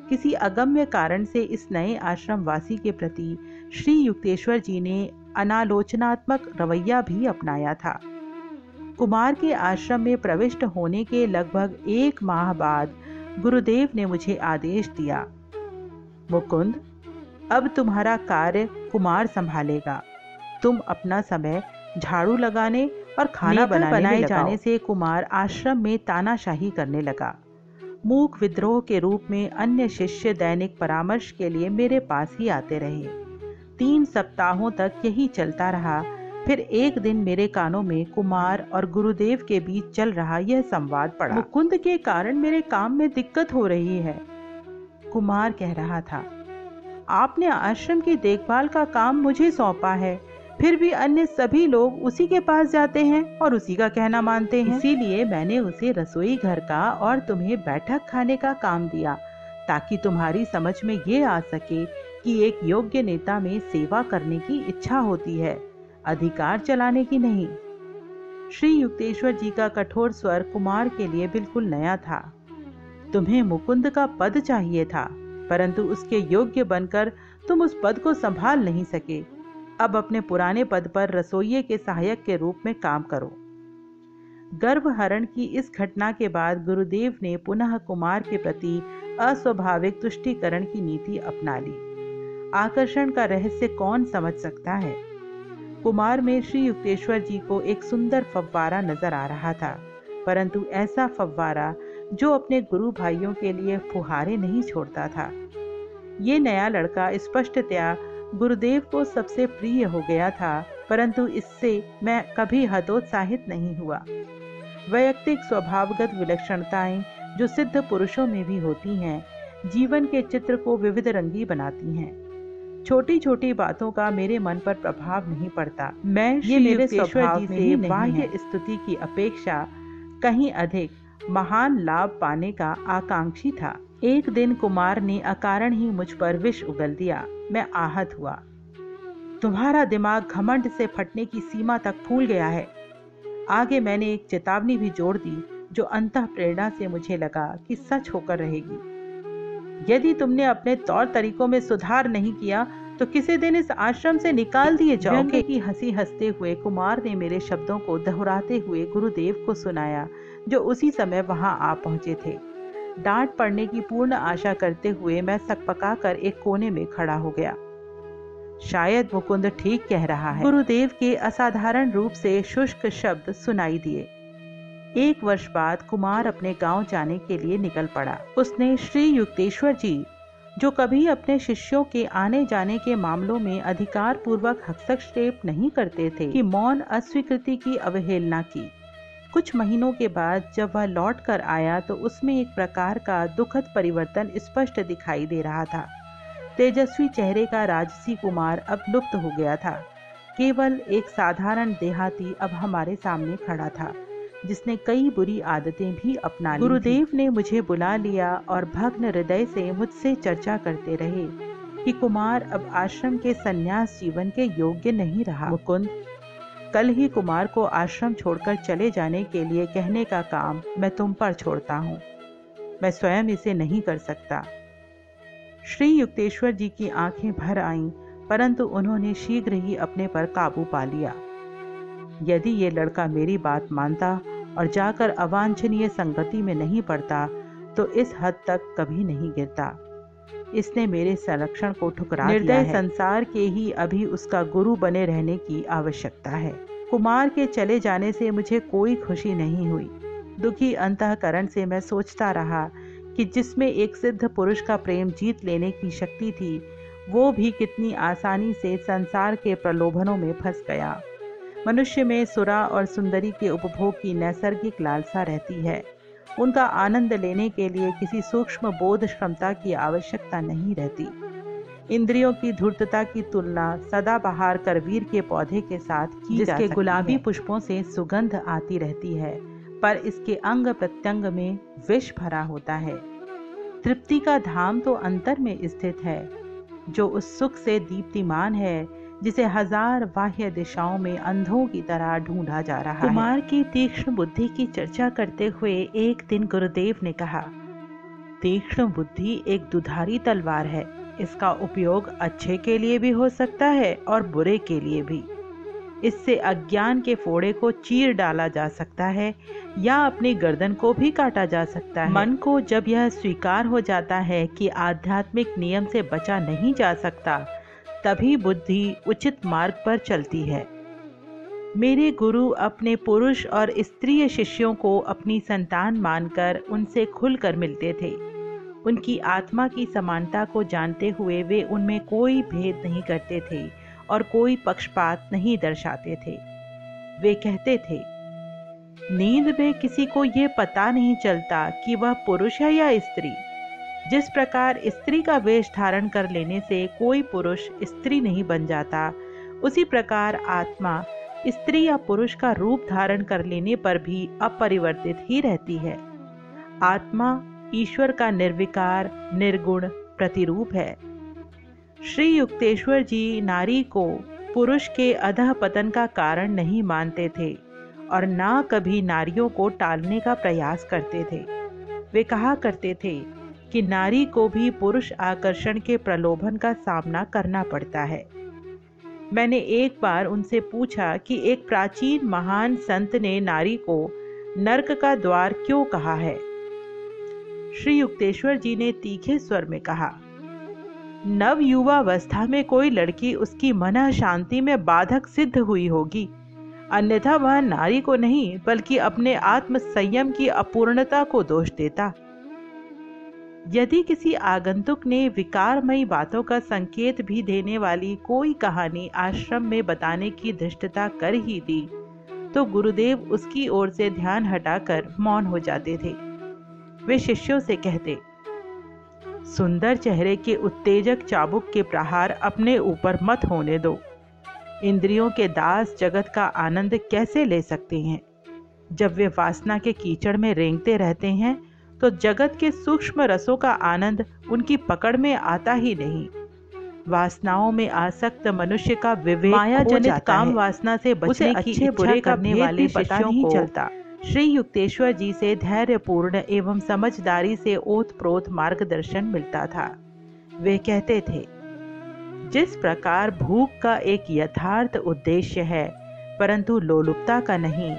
किसी अगम्य कारण से इस नए आश्रमवासी के प्रति श्री युक्तेश्वर जी ने अनालोचनात्मक रवैया भी अपनाया था। कुमार के आश्रम में प्रविष्ट होने के लगभग 1 माह बाद गुरुदेव ने मुझे आदेश दिया, मुकुंद, अब तुम्हारा कार्य कुमार संभालेगा। तुम अपना समय झाड़ू लगाने और खाना बनाए जाने से कुमार आश्रम में तानाशाही करने लगा। मूक विद्रोह के रूप में अन्य शिष्य दैनिक परामर्श के लिए मेरे पास ही आते रहे। 3 सप्ताहों तक यही चलता रहा। फिर एक दिन मेरे कानों में कुमार और गुरुदेव के बीच चल रहा यह संवाद पड़ा, मुकुंद के कारण मेरे काम में दिक्कत हो रही है। कुमार कह रहा था, आपने आश्रम की देखभाल का काम मुझे सौंपा है, फिर भी अन्य सभी लोग उसी के पास जाते हैं और उसी का कहना मानते हैं। इसीलिए मैंने उसे रसोई घर का और तुम्हें बैठक खाने का काम दिया ताकि तुम्हारी समझ में ये आ सके कि एक योग्य नेता में सेवा करने की इच्छा होती है, अधिकार चलाने की नहीं। श्री युक्तेश्वर जी का कठोर स्वर कुमार के लिए बिल्कुल नया था। तुम्हें मुकुंद का पद चाहिए था, परंतु उसके योग्य बनकर तुम उस पद को संभाल नहीं सके। अब अपने पुराने पद पर रसोइये के सहायक के रूप में काम करो। गर्भहरण की इस घटना के बाद गुरुदेव ने पुनः कुमार के प्रति अस्वाभाविक तुष्टिकरण की नीति अपना ली। आकर्षण का रहस्य कौन समझ सकता है। कुमार में श्री युक्तेश्वर जी को एक सुंदर फव्वारा नजर आ रहा था, परंतु ऐसा फव्वारा जो अपने गुरु भाइयों के लिए फुहारे नहीं छोड़ता था। ये नया लड़का स्पष्टतया गुरुदेव को सबसे प्रिय हो गया था, परंतु इससे मैं कभी हतोत्साहित नहीं हुआ। वैयक्तिक स्वभावगत विलक्षणताएं जो सिद्ध पुरुषों में भी होती हैं, जीवन के चित्र को विविध रंगी बनाती हैं। छोटी छोटी बातों का मेरे मन पर प्रभाव नहीं पड़ता। मैं ये मेरे स्वभाव से बाह्य स्तुति की अपेक्षा कहीं अधिक महान लाभ पाने का आकांक्षी था। एक दिन कुमार ने अकारण ही मुझ पर विष उगल दिया। मैं आहत हुआ। तुम्हारा दिमाग घमंड से फटने की सीमा तक फूल गया है। आगे मैंने एक चेतावनी भी जोड़ दी जो अंतः प्रेरणा से मुझे लगा कि सच होकर रहेगी। यदि तुमने अपने तौर तरीकों में सुधार नहीं किया तो किसी दिन इस आश्रम से निकाल दिए जाओगे। की हंसी हंसते हुए कुमार ने मेरे शब्दों को दोहराते हुए गुरुदेव को सुनाया, जो उसी समय वहां आ पहुंचे थे। डांट पड़ने की पूर्ण आशा करते हुए मैं सकपका कर एक कोने में खड़ा हो गया। शायद मुकुंद ठीक कह रहा है। गुरुदेव के असाधारण रूप से शुष्क शब्द सुनाई दिए। एक वर्ष बाद कुमार अपने गांव जाने के लिए निकल पड़ा। उसने श्री युक्तेश्वर जी, जो कभी अपने शिष्यों के आने जाने के मामलों में अधिकार पूर्वक हस्तक्षेप नहीं करते थे, कि मौन अस्वीकृति की अवहेलना की। कुछ महीनों के बाद जब वह लौट कर आया तो उसमें एक प्रकार का दुखद परिवर्तन स्पष्ट दिखाई दे रहा था। तेजस्वी चेहरे का राजसी कुमार अब लुप्त हो गया था। केवल एक साधारण देहाती अब हमारे सामने खड़ा था, जिसने कई बुरी आदतें भी अपना ली। गुरुदेव ने मुझे बुला लिया और भग्न हृदय से मुझसे चर्चा करते रहे कि कुमार अब आश्रम के संन्यास जीवन के योग्य नहीं रहा। मुकुंद, कल ही कुमार को आश्रम छोड़कर चले जाने के लिए कहने का काम मैं तुम पर छोड़ता हूँ। मैं स्वयं इसे नहीं कर सकता। श्री युक्तेश्वर जी की आंखें भर आईं, परंतु उन्होंने शीघ्र ही अपने पर काबू पा लिया। यदि ये लड़का मेरी बात मानता और जाकर अवांछनीय संगति में नहीं पड़ता तो इस हद तक कभी नहीं गिरता। इसने मेरे संरक्षण को ठुकरा दिया है। निर्दय संसार के ही अभी उसका गुरु बने रहने की आवश्यकता है। कुमार के चले जाने से मुझे कोई खुशी नहीं हुई। दुखी अंतःकरण से मैं सोचता रहा कि जिसमें एक सिद्ध पुरुष का प्रेम जीत लेने की शक्ति थी, वो भी कितनी आसानी से संसार के प्रलोभनों में फंस गया। मनुष्य में सुरा और सुंदरी के उपभोग की नैसर्गिक लालसा रहती है। उनका आनंद लेने के लिए किसी सूक्ष्म बोध क्षमता की आवश्यकता नहीं रहती। इंद्रियों की धूर्तता की तुलना सदाबहार करवीर के पौधे के साथ की जा सकती है, जिसके गुलाबी पुष्पों से सुगंध आती रहती है, पर इसके अंग प्रत्यंग में विष भरा होता है। तृप्ति का धाम तो अंतर में स्थित है, जो उस सुख से दीप्तिमान है जिसे हजार बाह्य दिशाओं में अंधों की तरह ढूंढा जा रहा है। कुमार की तीक्ष्ण बुद्धि की चर्चा करते हुए एक दिन गुरुदेव ने कहा, तीक्ष्ण बुद्धि एक दुधारी तलवार है। इसका उपयोग अच्छे के लिए भी हो सकता है और बुरे के लिए भी। इससे अज्ञान के फोड़े को चीर डाला जा सकता है या अपनी गर्दन को भी काटा जा सकता है। मन को जब यह स्वीकार हो जाता है कि आध्यात्मिक नियम से बचा नहीं जा सकता, तभी बुद्धि उचित मार्ग पर चलती है। मेरे गुरु अपने पुरुष और स्त्री शिष्यों को अपनी संतान मानकर उनसे खुलकर मिलते थे। उनकी आत्मा की समानता को जानते हुए वे उनमें कोई भेद नहीं करते थे और कोई पक्षपात नहीं दर्शाते थे। वे कहते थे, नींद में किसी को ये पता नहीं चलता कि वह पुरुष है या स्त्री। जिस प्रकार स्त्री का वेश धारण कर लेने से कोई पुरुष स्त्री नहीं बन जाता, उसी प्रकार आत्मा स्त्री या पुरुष का रूप धारण कर लेने पर भी अपरिवर्तित ही रहती है। आत्मा ईश्वर का निर्विकार निर्गुण प्रतिरूप है। श्री युक्तेश्वर जी नारी को पुरुष के अधः पतन का कारण नहीं मानते थे और ना कभी नारियों को टालने का प्रयास करते थे। वे कहा करते थे कि नारी को भी पुरुष आकर्षण के प्रलोभन का सामना करना पड़ता है। मैंने एक बार उनसे पूछा कि एक प्राचीन महान संत ने नारी को नरक का द्वार क्यों कहा है। श्री युक्तेश्वर जी ने तीखे स्वर में कहा, नव युवावस्था में कोई लड़की उसकी मन शांति में बाधक सिद्ध हुई होगी, अन्यथा वह नारी को नहीं बल्कि अपने आत्म संयम की अपूर्णता को दोष देता। यदि किसी आगंतुक ने विकारमयी बातों का संकेत भी देने वाली कोई कहानी आश्रम में बताने की धृष्टता कर ही दी तो गुरुदेव उसकी ओर से ध्यान हटाकर मौन हो जाते थे। वे शिष्यों से कहते, सुंदर चेहरे के उत्तेजक चाबुक के प्रहार अपने ऊपर मत होने दो। इंद्रियों के दास जगत का आनंद कैसे ले सकते हैं? जब वे वासना के कीचड़ में रेंगते रहते हैं तो जगत के सूक्ष्म रसों का आनंद उनकी पकड़ में आता ही नहीं। वासनाओं में आसक्त मनुष्य का विवेक मायाजनित हो जाता है। काम वासना से बचने की अच्छे बुरे करने वाले पता नहीं चलता। श्री युक्तेश्वर जी से धैर्यपूर्ण एवं समझदारी से ओतप्रोत मार्गदर्शन मिलता था। वे कहते थे, जिस प्रकार भूख का एक यथार्थ उद्देश्य है परंतु लोलुपता का नहीं,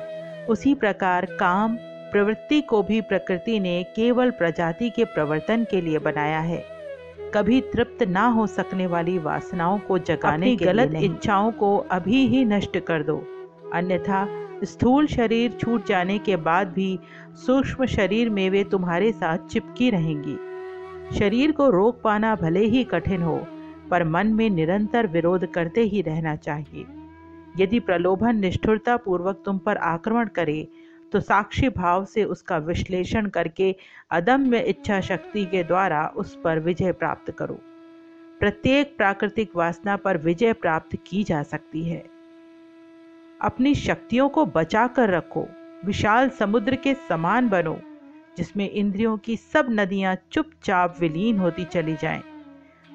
उसी प्रकार काम प्रवृत्ति को भी प्रकृति ने केवल प्रजाति के प्रवर्तन के लिए बनाया है। कभी तृप्त ना हो सकने वाली वासनाओं को जगाने के लिए नहीं। गलत इच्छाओं को अभी ही नष्ट कर दो, अन्यथा स्थूल शरीर छूट जाने के बाद भी सूक्ष्म शरीर में वे तुम्हारे साथ चिपकी रहेंगी। शरीर को रोक पाना भले ही कठिन हो, पर मन में निरंतर विरोध करते ही रहना चाहिए। यदि प्रलोभन निष्ठुरता पूर्वक तुम पर आक्रमण करे तो साक्षी भाव से उसका विश्लेषण करके अदम्य इच्छा शक्ति के द्वारा उस पर विजय प्राप्त करो। प्रत्येक प्राकृतिक वासना पर विजय प्राप्त की जा सकती है। अपनी शक्तियों को बचा कर रखो। विशाल समुद्र के समान बनो जिसमें इंद्रियों की सब नदियां चुपचाप विलीन होती चली जाएं।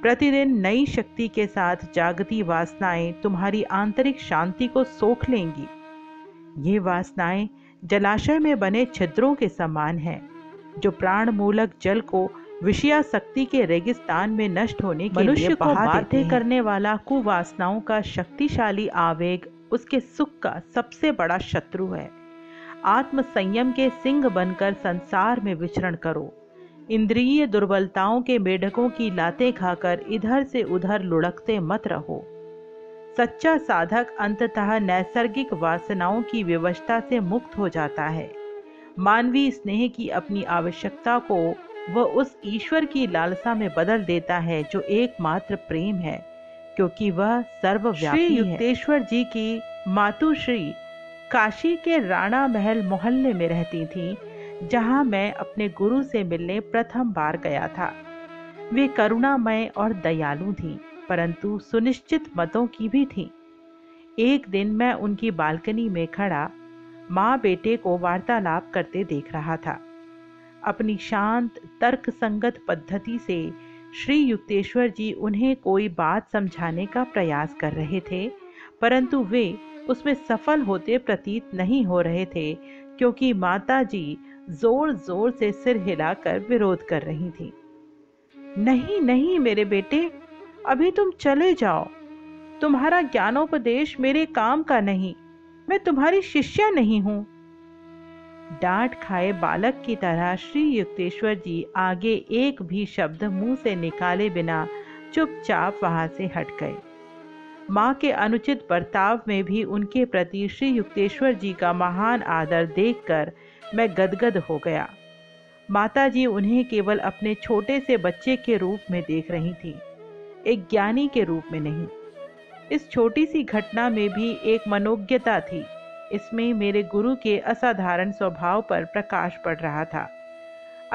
प्रतिदिन नई शक्ति के साथ जागती वासनाएं तुम्हारी आंतरिक शांति को सोख लेंगी। ये वासनाएं जलाशय में बने छिद्रों के समान हैं, जो प्राण मूलक जल को विषयासक्ति के रेगिस्तान में नष्ट होने के मनुष्य को बाध्य करने वाला कुवासनाओं का शक्तिशाली आवेग उसके सुख का सबसे बड़ा शत्रु है। आत्म संयम के सिंह बनकर संसार में विचरण करो। इंद्रिय दुर्बलताओं के मेढकों की लातें खाकर इधर से उधर लुढ़कते मत रहो। सच्चा साधक अंततः नैसर्गिक वासनाओं की विवशता से मुक्त हो जाता है। मानवीय स्नेह की अपनी आवश्यकता को वह उस ईश्वर की लालसा में बदल देता है जो एकमात्र प्रेम है, क्योंकि वह सर्वव्यापी है। श्री युक्तेश्वर जी की मातुश्री काशी के राणा महल मोहल्ले में रहती थी, जहां मैं अपने गुरु से मिलने प्रथम बार गया था। वे करुणामय और दयालु थीं, परंतु सुनिश्चित मतों की भी थीं। एक दिन मैं उनकी बालकनी में खड़ा माँ बेटे को वार्तालाप करते देख रहा था। अपनी शांत तर्क संगत पद्धति से श्री युक्तेश्वर जी उन्हें कोई बात समझाने का प्रयास कर रहे थे, परंतु वे उसमें सफल होते प्रतीत नहीं हो रहे थे, क्योंकि माता जी जोर जोर से सिर हिलाकर विरोध कर रही थी। नहीं नहीं मेरे बेटे, अभी तुम चले जाओ। तुम्हारा ज्ञानोपदेश मेरे काम का नहीं, मैं तुम्हारी शिष्या नहीं हूं। डांट खाए बालक की तरह श्री युक्तेश्वर जी आगे एक भी शब्द मुंह से निकाले बिना चुपचाप वहां से हट गए। माँ के अनुचित बर्ताव में भी उनके प्रति श्री युक्तेश्वर जी का महान आदर देखकर मैं गदगद हो गया। माता जी उन्हें केवल अपने छोटे से बच्चे के रूप में देख रही थी, एक ज्ञानी के रूप में नहीं। इस छोटी सी घटना में भी एक मनोज्ञता थी। इसमें मेरे गुरु के असाधारण स्वभाव पर प्रकाश पड़ रहा था,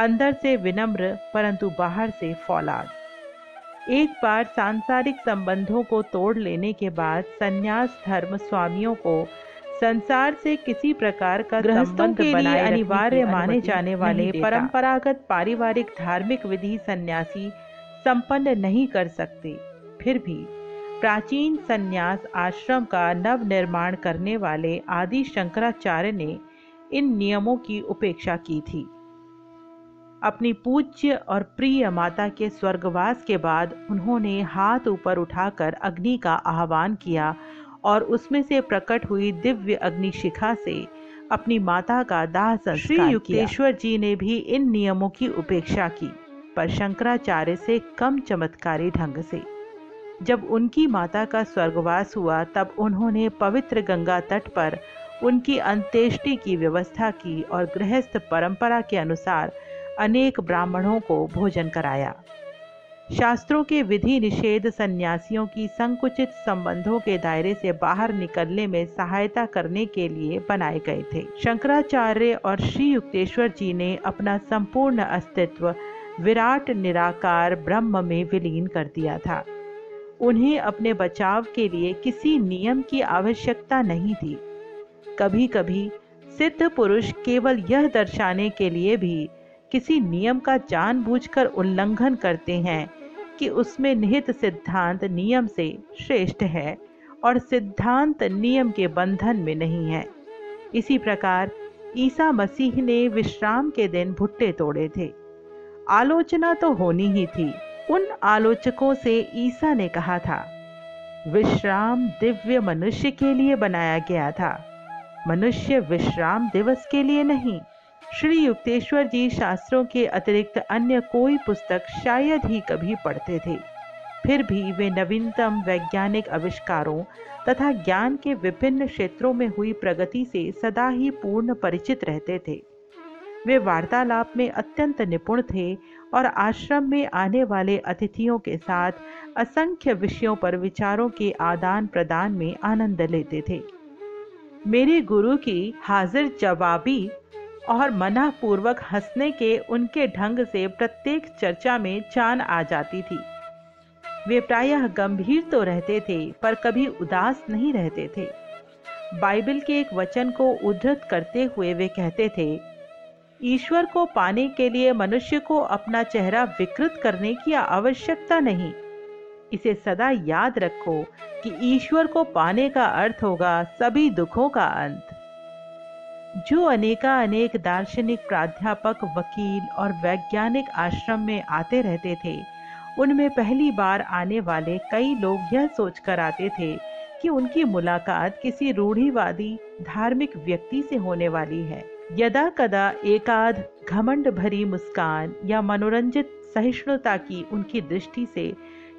अंदर से विनम्र परंतु बाहर से फौलाद। एक बार सांसारिक संबंधों को तोड़ लेने के बाद संन्यास धर्म स्वामियों को संसार से किसी प्रकार का संबंध बनाए अनिवार्य माने जाने वाले परंपरागत पारिवारिक धार्मिक विधि सन्यासी संपन्न नहीं कर सकते। फिर भी प्राचीन संन्यास आश्रम का नव निर्माण करने वाले आदि शंकराचार्य ने इन नियमों की उपेक्षा की थी। अपनी पूज्य और प्रिय माता के स्वर्गवास के बाद उन्होंने हाथ ऊपर उठाकर अग्नि का आह्वान किया और उसमें से प्रकट हुई दिव्य अग्निशिखा से अपनी माता का दाह संस्कार किया। श्री युक्तेश्वर जी ने भी इन नियमों की उपेक्षा की, पर शंकराचार्य से कम चमत्कारी ढंग से। जब उनकी माता का स्वर्गवास हुआ तब उन्होंने पवित्र गंगा तट पर उनकी अंत्येष्टि की व्यवस्था की और गृहस्थ परंपरा के अनुसार अनेक ब्राह्मणों को भोजन कराया। शास्त्रों के विधि निषेध सन्यासियों की संकुचित संबंधों के दायरे से बाहर निकलने में सहायता करने के लिए बनाए गए थे। शंकराचार्य और श्री युक्तेश्वर जी ने अपना संपूर्ण अस्तित्व विराट निराकार ब्रह्म में विलीन कर दिया था। उन्हें अपने बचाव के लिए किसी नियम की आवश्यकता नहीं थी। कभी कभी सिद्ध पुरुष केवल यह दर्शाने के लिए भी किसी नियम का जानबूझकर उल्लंघन करते हैं कि उसमें निहित सिद्धांत नियम से श्रेष्ठ है और सिद्धांत नियम के बंधन में नहीं है। इसी प्रकार ईसा मसीह ने विश्राम के दिन भुट्टे तोड़े थे। आलोचना तो होनी ही थी। उन आलोचकों से ईसा ने कहा था, विश्राम दिव्य मनुष्य के लिए बनाया गया था, मनुष्य विश्राम दिवस के लिए नहीं। श्री युक्तेश्वर जी शास्त्रों के अतिरिक्त अन्य कोई पुस्तक शायद ही कभी पढ़ते थे, फिर भी वे नवीनतम वैज्ञानिक आविष्कारों तथा ज्ञान के विभिन्न क्षेत्रों में हुई प्रगति से सदा ही पूर्ण परिचित रहते थे। वे वार्तालाप में अत्यंत निपुण थे और आश्रम में आने वाले अतिथियों के साथ असंख्य विषयों पर विचारों के आदान प्रदान में आनंद लेते थे। मेरे गुरु की हाजिर जवाबी और मनापूर्वक हंसने के उनके ढंग से प्रत्येक चर्चा में जान आ जाती थी। वे प्रायः गंभीर तो रहते थे पर कभी उदास नहीं रहते थे। बाइबल के एक वचन को उद्धृत करते हुए वे कहते थे, ईश्वर को पाने के लिए मनुष्य को अपना चेहरा विकृत करने की आवश्यकता नहीं। इसे सदा याद रखो कि ईश्वर को पाने का अर्थ होगा सभी दुखों का अंत। जो अनेकानेक दार्शनिक प्राध्यापक, वकील और वैज्ञानिक आश्रम में आते रहते थे, उनमें पहली बार आने वाले कई लोग यह सोचकर आते थे कि उनकी मुलाकात किसी रूढ़िवादी धार्मिक व्यक्ति से होने वाली है। यदा कदा एकाध घमंड भरी मुस्कान या मनोरंजित सहिष्णुता की उनकी दृष्टि से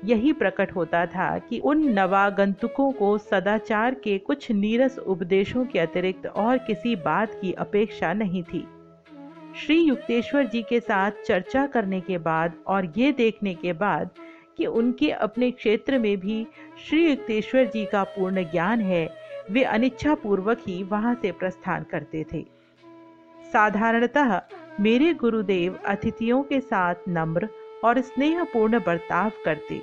यही प्रकट होता था कि उन नवागंतुकों को सदाचार के कुछ नीरस उपदेशों के अतिरिक्त और किसी बात की अपेक्षा नहीं थी। श्री युक्तेश्वर जी के साथ चर्चा करने के बाद और ये देखने के बाद कि उनके अपने क्षेत्र में भी श्री युक्तेश्वर जी का पूर्ण ज्ञान है, वे अनिच्छापूर्वक ही वहाँ से प्रस्थान करते थे। साधारणतः मेरे गुरुदेव अतिथियों के साथ नम्र और स्नेहपूर्ण बर्ताव करते।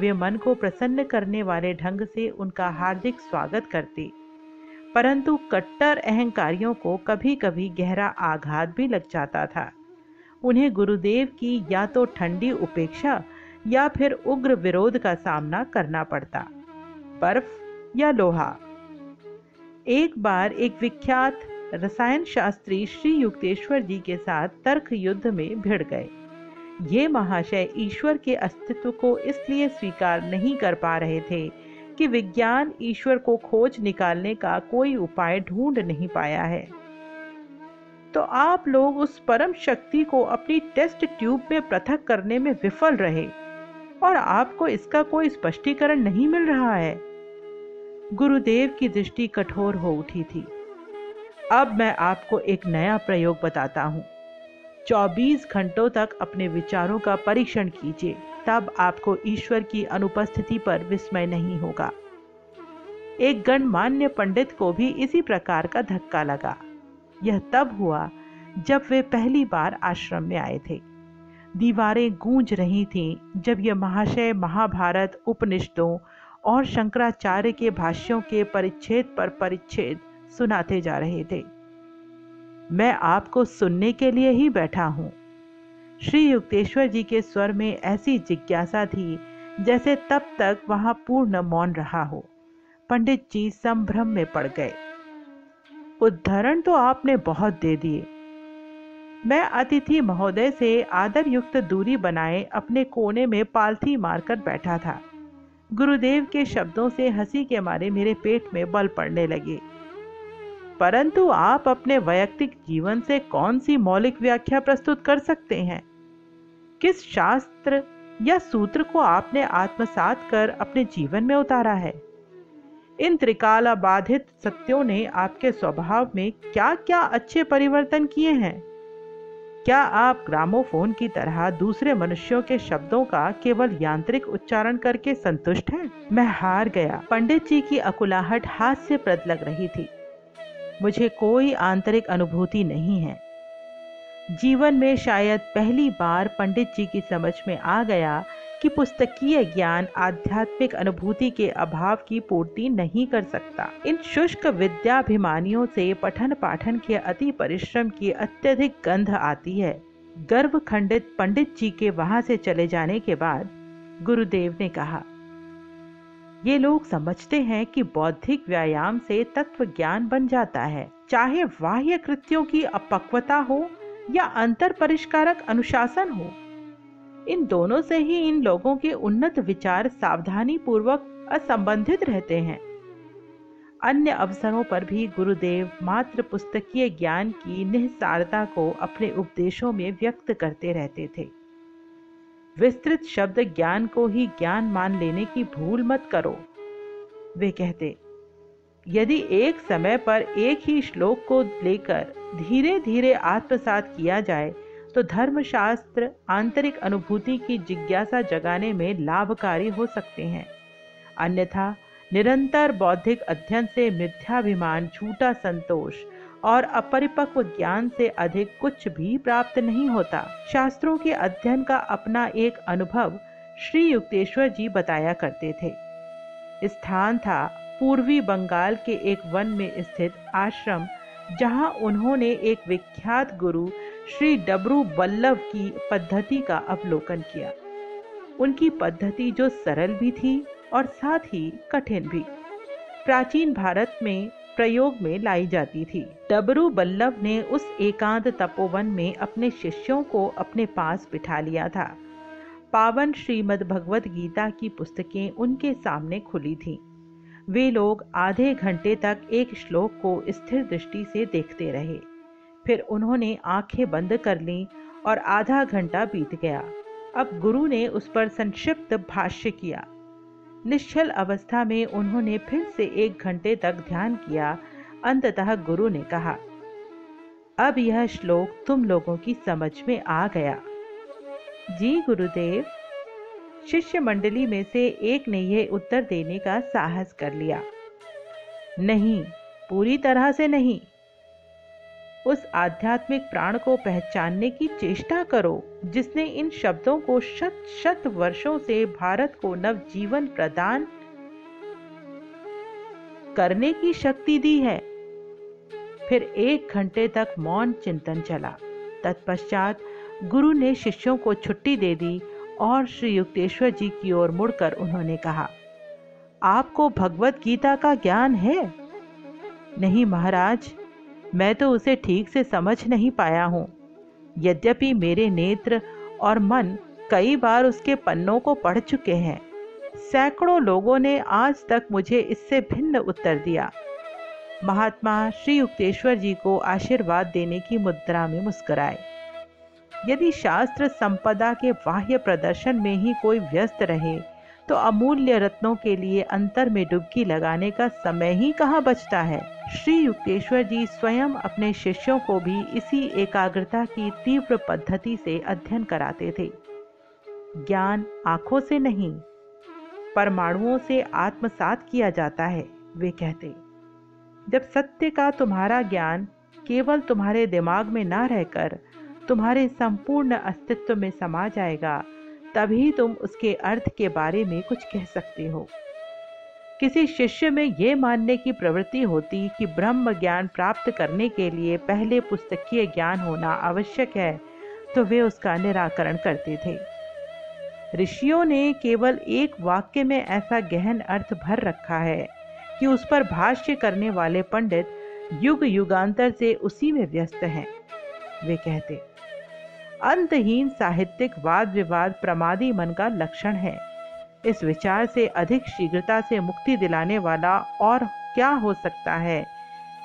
वे मन को प्रसन्न करने वाले ढंग से उनका हार्दिक स्वागत करते, परंतु कट्टर अहंकारियों को कभी कभी गहरा आघात भी लग जाता था। उन्हें गुरुदेव की या तो ठंडी उपेक्षा या फिर उग्र विरोध का सामना करना पड़ता। बर्फ या लोहा। एक बार एक विख्यात रसायन शास्त्री श्री युक्तेश्वर जी के साथ तर्क युद्ध में भिड़ गए। ये महाशय ईश्वर के अस्तित्व को इसलिए स्वीकार नहीं कर पा रहे थे कि विज्ञान ईश्वर को खोज निकालने का कोई उपाय ढूंढ नहीं पाया है, तो आप लोग उस परम शक्ति को अपनी टेस्ट ट्यूब में पृथक करने में विफल रहे और आपको इसका कोई स्पष्टीकरण नहीं मिल रहा है। गुरुदेव की दृष्टि कठोर हो उठी थी। अब मैं आपको एक नया प्रयोग बताता हूँ। 24 घंटों तक अपने विचारों का परीक्षण कीजिए, तब आपको ईश्वर की अनुपस्थिति पर विस्मय नहीं होगा। एक गणमान्य पंडित को भी इसी प्रकार का धक्का लगा। यह तब हुआ जब वे पहली बार आश्रम में आए थे। दीवारें गूंज रही थीं जब यह महाशय महाभारत, उपनिषदों और शंकराचार्य के भाष्यों के परिच्छेद पर परिच्छेद सुनाते जा रहे थे। मैं आपको सुनने के लिए ही बैठा हूँ। श्री युक्तेश्वर जी के स्वर में ऐसी जिज्ञासा थी जैसे तब तक वहाँ पूर्ण मौन रहा हो। पंडित जी संभ्रम में पड़ गए। उद्धरण तो आपने बहुत दे दिए। मैं अतिथि महोदय से आदर युक्त दूरी बनाए अपने कोने में पालथी मारकर बैठा था। गुरुदेव के शब्दों से हंसी के मारे मेरे पेट में बल पड़ने लगे। परंतु आप अपने वैयक्तिक जीवन से कौन सी मौलिक व्याख्या प्रस्तुत कर सकते हैं? किस शास्त्र या सूत्र को आपने आत्मसात कर अपने जीवन में उतारा है? इन त्रिकाला बाधित सत्यों ने आपके स्वभाव में क्या क्या अच्छे परिवर्तन किए हैं? क्या आप ग्रामोफोन की तरह दूसरे मनुष्यों के शब्दों का केवल यांत्रिक उच्चारण करके संतुष्ट हैं? मैं हार गया। पंडित जी की अकुलाहट हास्यप्रद लग रही थी। मुझे कोई आंतरिक अनुभूति नहीं है। जीवन में शायद पहली बार पंडित जी की समझ में आ गया कि पुस्तकीय ज्ञान आध्यात्मिक अनुभूति के अभाव की पूर्ति नहीं कर सकता। इन शुष्क विद्याभिमानियों से पठन पाठन के अति परिश्रम की अत्यधिक गंध आती है। गर्व खंडित पंडित जी के वहां से चले जाने के बाद गुरुदेव ने कहा, ये लोग समझते हैं कि बौद्धिक व्यायाम से तत्व ज्ञान बन जाता है, चाहे बाह्य कृत्यों की अपक्वता हो या अंतर परिष्कारक अनुशासन हो। इन दोनों से ही इन लोगों के उन्नत विचार सावधानी पूर्वक असंबंधित रहते हैं। अन्य अवसरों पर भी गुरुदेव मात्र पुस्तकीय ज्ञान की निस्सारता को अपने उपदेशों में व्यक्त करते रहते थे। विस्तृत शब्द ज्ञान को ही ज्ञान मान लेने की भूल मत करो, वे कहते। यदि एक समय पर एक ही श्लोक को लेकर धीरे धीरे आत्मसात किया जाए तो धर्मशास्त्र आंतरिक अनुभूति की जिज्ञासा जगाने में लाभकारी हो सकते हैं, अन्यथा निरंतर बौद्धिक अध्ययन से मिथ्याभिमान, झूठा संतोष और अपरिपक्व ज्ञान से अधिक कुछ भी प्राप्त नहीं होता। शास्त्रों के अध्ययन का अपना एक अनुभव श्री युक्तेश्वर जी बताया करते थे। स्थान था पूर्वी बंगाल के एक वन में स्थित आश्रम, जहां उन्होंने एक विख्यात गुरु श्री डब्रू बल्लभ की पद्धति का अवलोकन किया। उनकी पद्धति जो सरल भी थी और साथ ही कठिन भी, प्राचीन भारत में प्रयोग में लाई जाती थी। डब्रू बल्लभ ने उस एकांत तपोवन में अपने शिष्यों को अपने पास बिठा लिया था। पावन श्रीमद् भगवद गीता की पुस्तकें उनके सामने खुली थीं। वे लोग आधे घंटे तक एक श्लोक को स्थिर दृष्टि से देखते रहे, फिर उन्होंने आंखें बंद कर लीं और आधा घंटा बीत गया। अब गुरु ने उस पर संक्षिप्त भाष्य किया। निश्चल अवस्था में उन्होंने फिर से एक घंटे तक ध्यान किया। अंततः गुरु ने कहा, अब यह श्लोक तुम लोगों की समझ में आ गया? जी गुरुदेव। शिष्य मंडली में से एक ने यह उत्तर देने का साहस कर लिया, नहीं, पूरी तरह से नहीं। उस आध्यात्मिक प्राण को पहचानने की चेष्टा करो जिसने इन शब्दों को शत शत वर्षों से भारत को नवजीवन प्रदान करने की शक्ति दी है। फिर एक घंटे तक मौन चिंतन चला। तत्पश्चात गुरु ने शिष्यों को छुट्टी दे दी और श्री युक्तेश्वर जी की ओर मुड़कर उन्होंने कहा, आपको भगवत गीता का ज्ञान है? नहीं महाराज, मैं तो उसे ठीक से समझ नहीं पाया हूँ। यद्यपि मेरे नेत्र और मन कई बार उसके पन्नों को पढ़ चुके हैं, सैकड़ों लोगों ने आज तक मुझे इससे भिन्न उत्तर दिया। महात्मा श्री युक्तेश्वर जी को आशीर्वाद देने की मुद्रा में मुस्कुराए। यदि शास्त्र संपदा के बाह्य प्रदर्शन में ही कोई व्यस्त रहे तो अमूल्य रत्नों के लिए अंतर में डुबकी लगाने का समय ही कहाँ बचता है। श्री युक्तेश्वर जी स्वयं अपने शिष्यों को भी इसी एकाग्रता की तीव्र पद्धति से अध्ययन कराते थे। ज्ञान आंखों से नहीं, परमाणुओं से आत्मसात किया जाता है, वे कहते। जब सत्य का तुम्हारा ज्ञान केवल तुम्हारे दिमाग में ना रहकर तुम्हारे संपूर्ण अस्तित्व में समा जाएगा, तभी तुम उसके अर्थ के बारे में कुछ कह सकते हो। किसी शिष्य में यह मानने की प्रवृत्ति होती कि ब्रह्म ज्ञान प्राप्त करने के लिए पहले पुस्तकीय ज्ञान होना आवश्यक है, तो वे उसका निराकरण करते थे। ऋषियों ने केवल एक वाक्य में ऐसा गहन अर्थ भर रखा है कि उस पर भाष्य करने वाले पंडित युग युगांतर से उसी में व्यस्त हैं, वे कहते। अंतहीन साहित्यिक वाद विवाद प्रमादी मन का लक्षण है। इस विचार से अधिक शीघ्रता से मुक्ति दिलाने वाला और क्या हो सकता है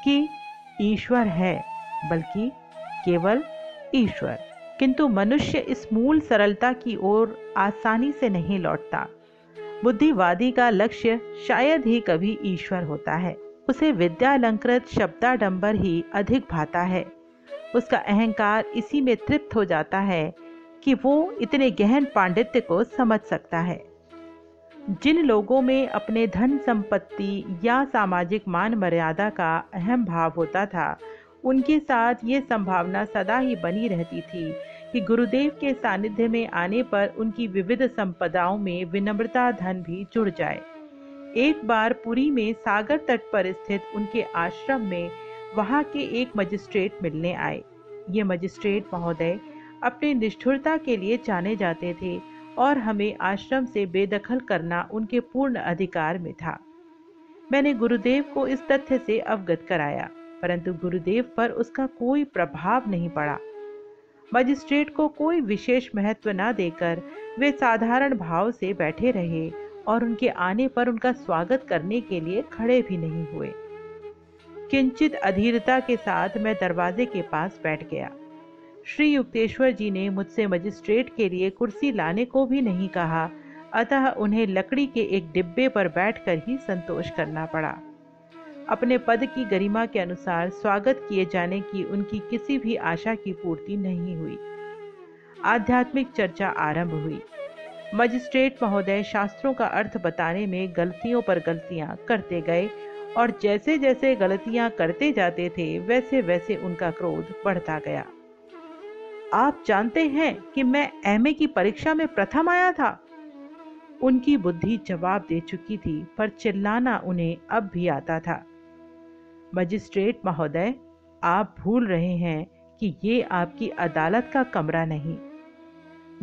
कि ईश्वर है, बल्कि केवल ईश्वर। किंतु मनुष्य इस मूल सरलता की ओर आसानी से नहीं लौटता। बुद्धिवादी का लक्ष्य शायद ही कभी ईश्वर होता है। उसे विद्यालंकृत शब्दाडंबर ही अधिक भाता है। उसका अहंकार इसी में तृप्त हो जाता है कि वो इतने गहन पांडित्य को समझ सकता है। जिन लोगों में अपने धन संपत्ति या सामाजिक मान मर्यादा का अहम भाव होता था, उनके साथ ये संभावना सदा ही बनी रहती थी कि गुरुदेव के सानिध्य में आने पर उनकी विविध संपदाओं में विनम्रता धन भी जुड़ जाए। एक बार पुरी में सागर तट पर स्थित उनके आश्रम में वहां के एक मजिस्ट्रेट मिलने आए। ये मजिस्ट्रेट महोदय अपने निष्ठुरता के लिए जाने जाते थे और हमें आश्रम से बेदखल करना उनके पूर्ण अधिकार में था। मैंने गुरुदेव को इस तथ्य से अवगत कराया, परंतु गुरुदेव पर उसका कोई प्रभाव नहीं पड़ा। मजिस्ट्रेट को कोई विशेष महत्व न देकर वे साधारण भाव से बैठे रहे और उनके आने पर उनका स्वागत करने के लिए खड़े भी नहीं हुए। किंचित अधीरता के साथ मैं दरवाजे के पास बैठ गया। श्री युक्तेश्वर जी ने मुझसे मजिस्ट्रेट के लिए कुर्सी लाने को भी नहीं कहा, अतः उन्हें लकड़ी के एक डिब्बे पर बैठकर ही संतोष करना पड़ा। अपने पद की गरिमा के अनुसार स्वागत किए जाने की उनकी किसी भी आशा की पूर्ति नहीं हुई। आध्यात्मिक चर्चा आरंभ हुई। मजिस्ट्रेट महोदय शास्त्रों का अर्थ बताने में गलतियों पर गलतियां करते गए और जैसे जैसे गलतियां करते जाते थे वैसे वैसे उनका क्रोध बढ़ता गया। आप जानते हैं कि मैं एमए की परीक्षा में प्रथम आया था। उनकी बुद्धि जवाब दे चुकी थी, पर चिल्लाना उन्हें अब भी आता था। मजिस्ट्रेट महोदय, आप भूल रहे हैं कि ये आपकी अदालत का कमरा नहीं।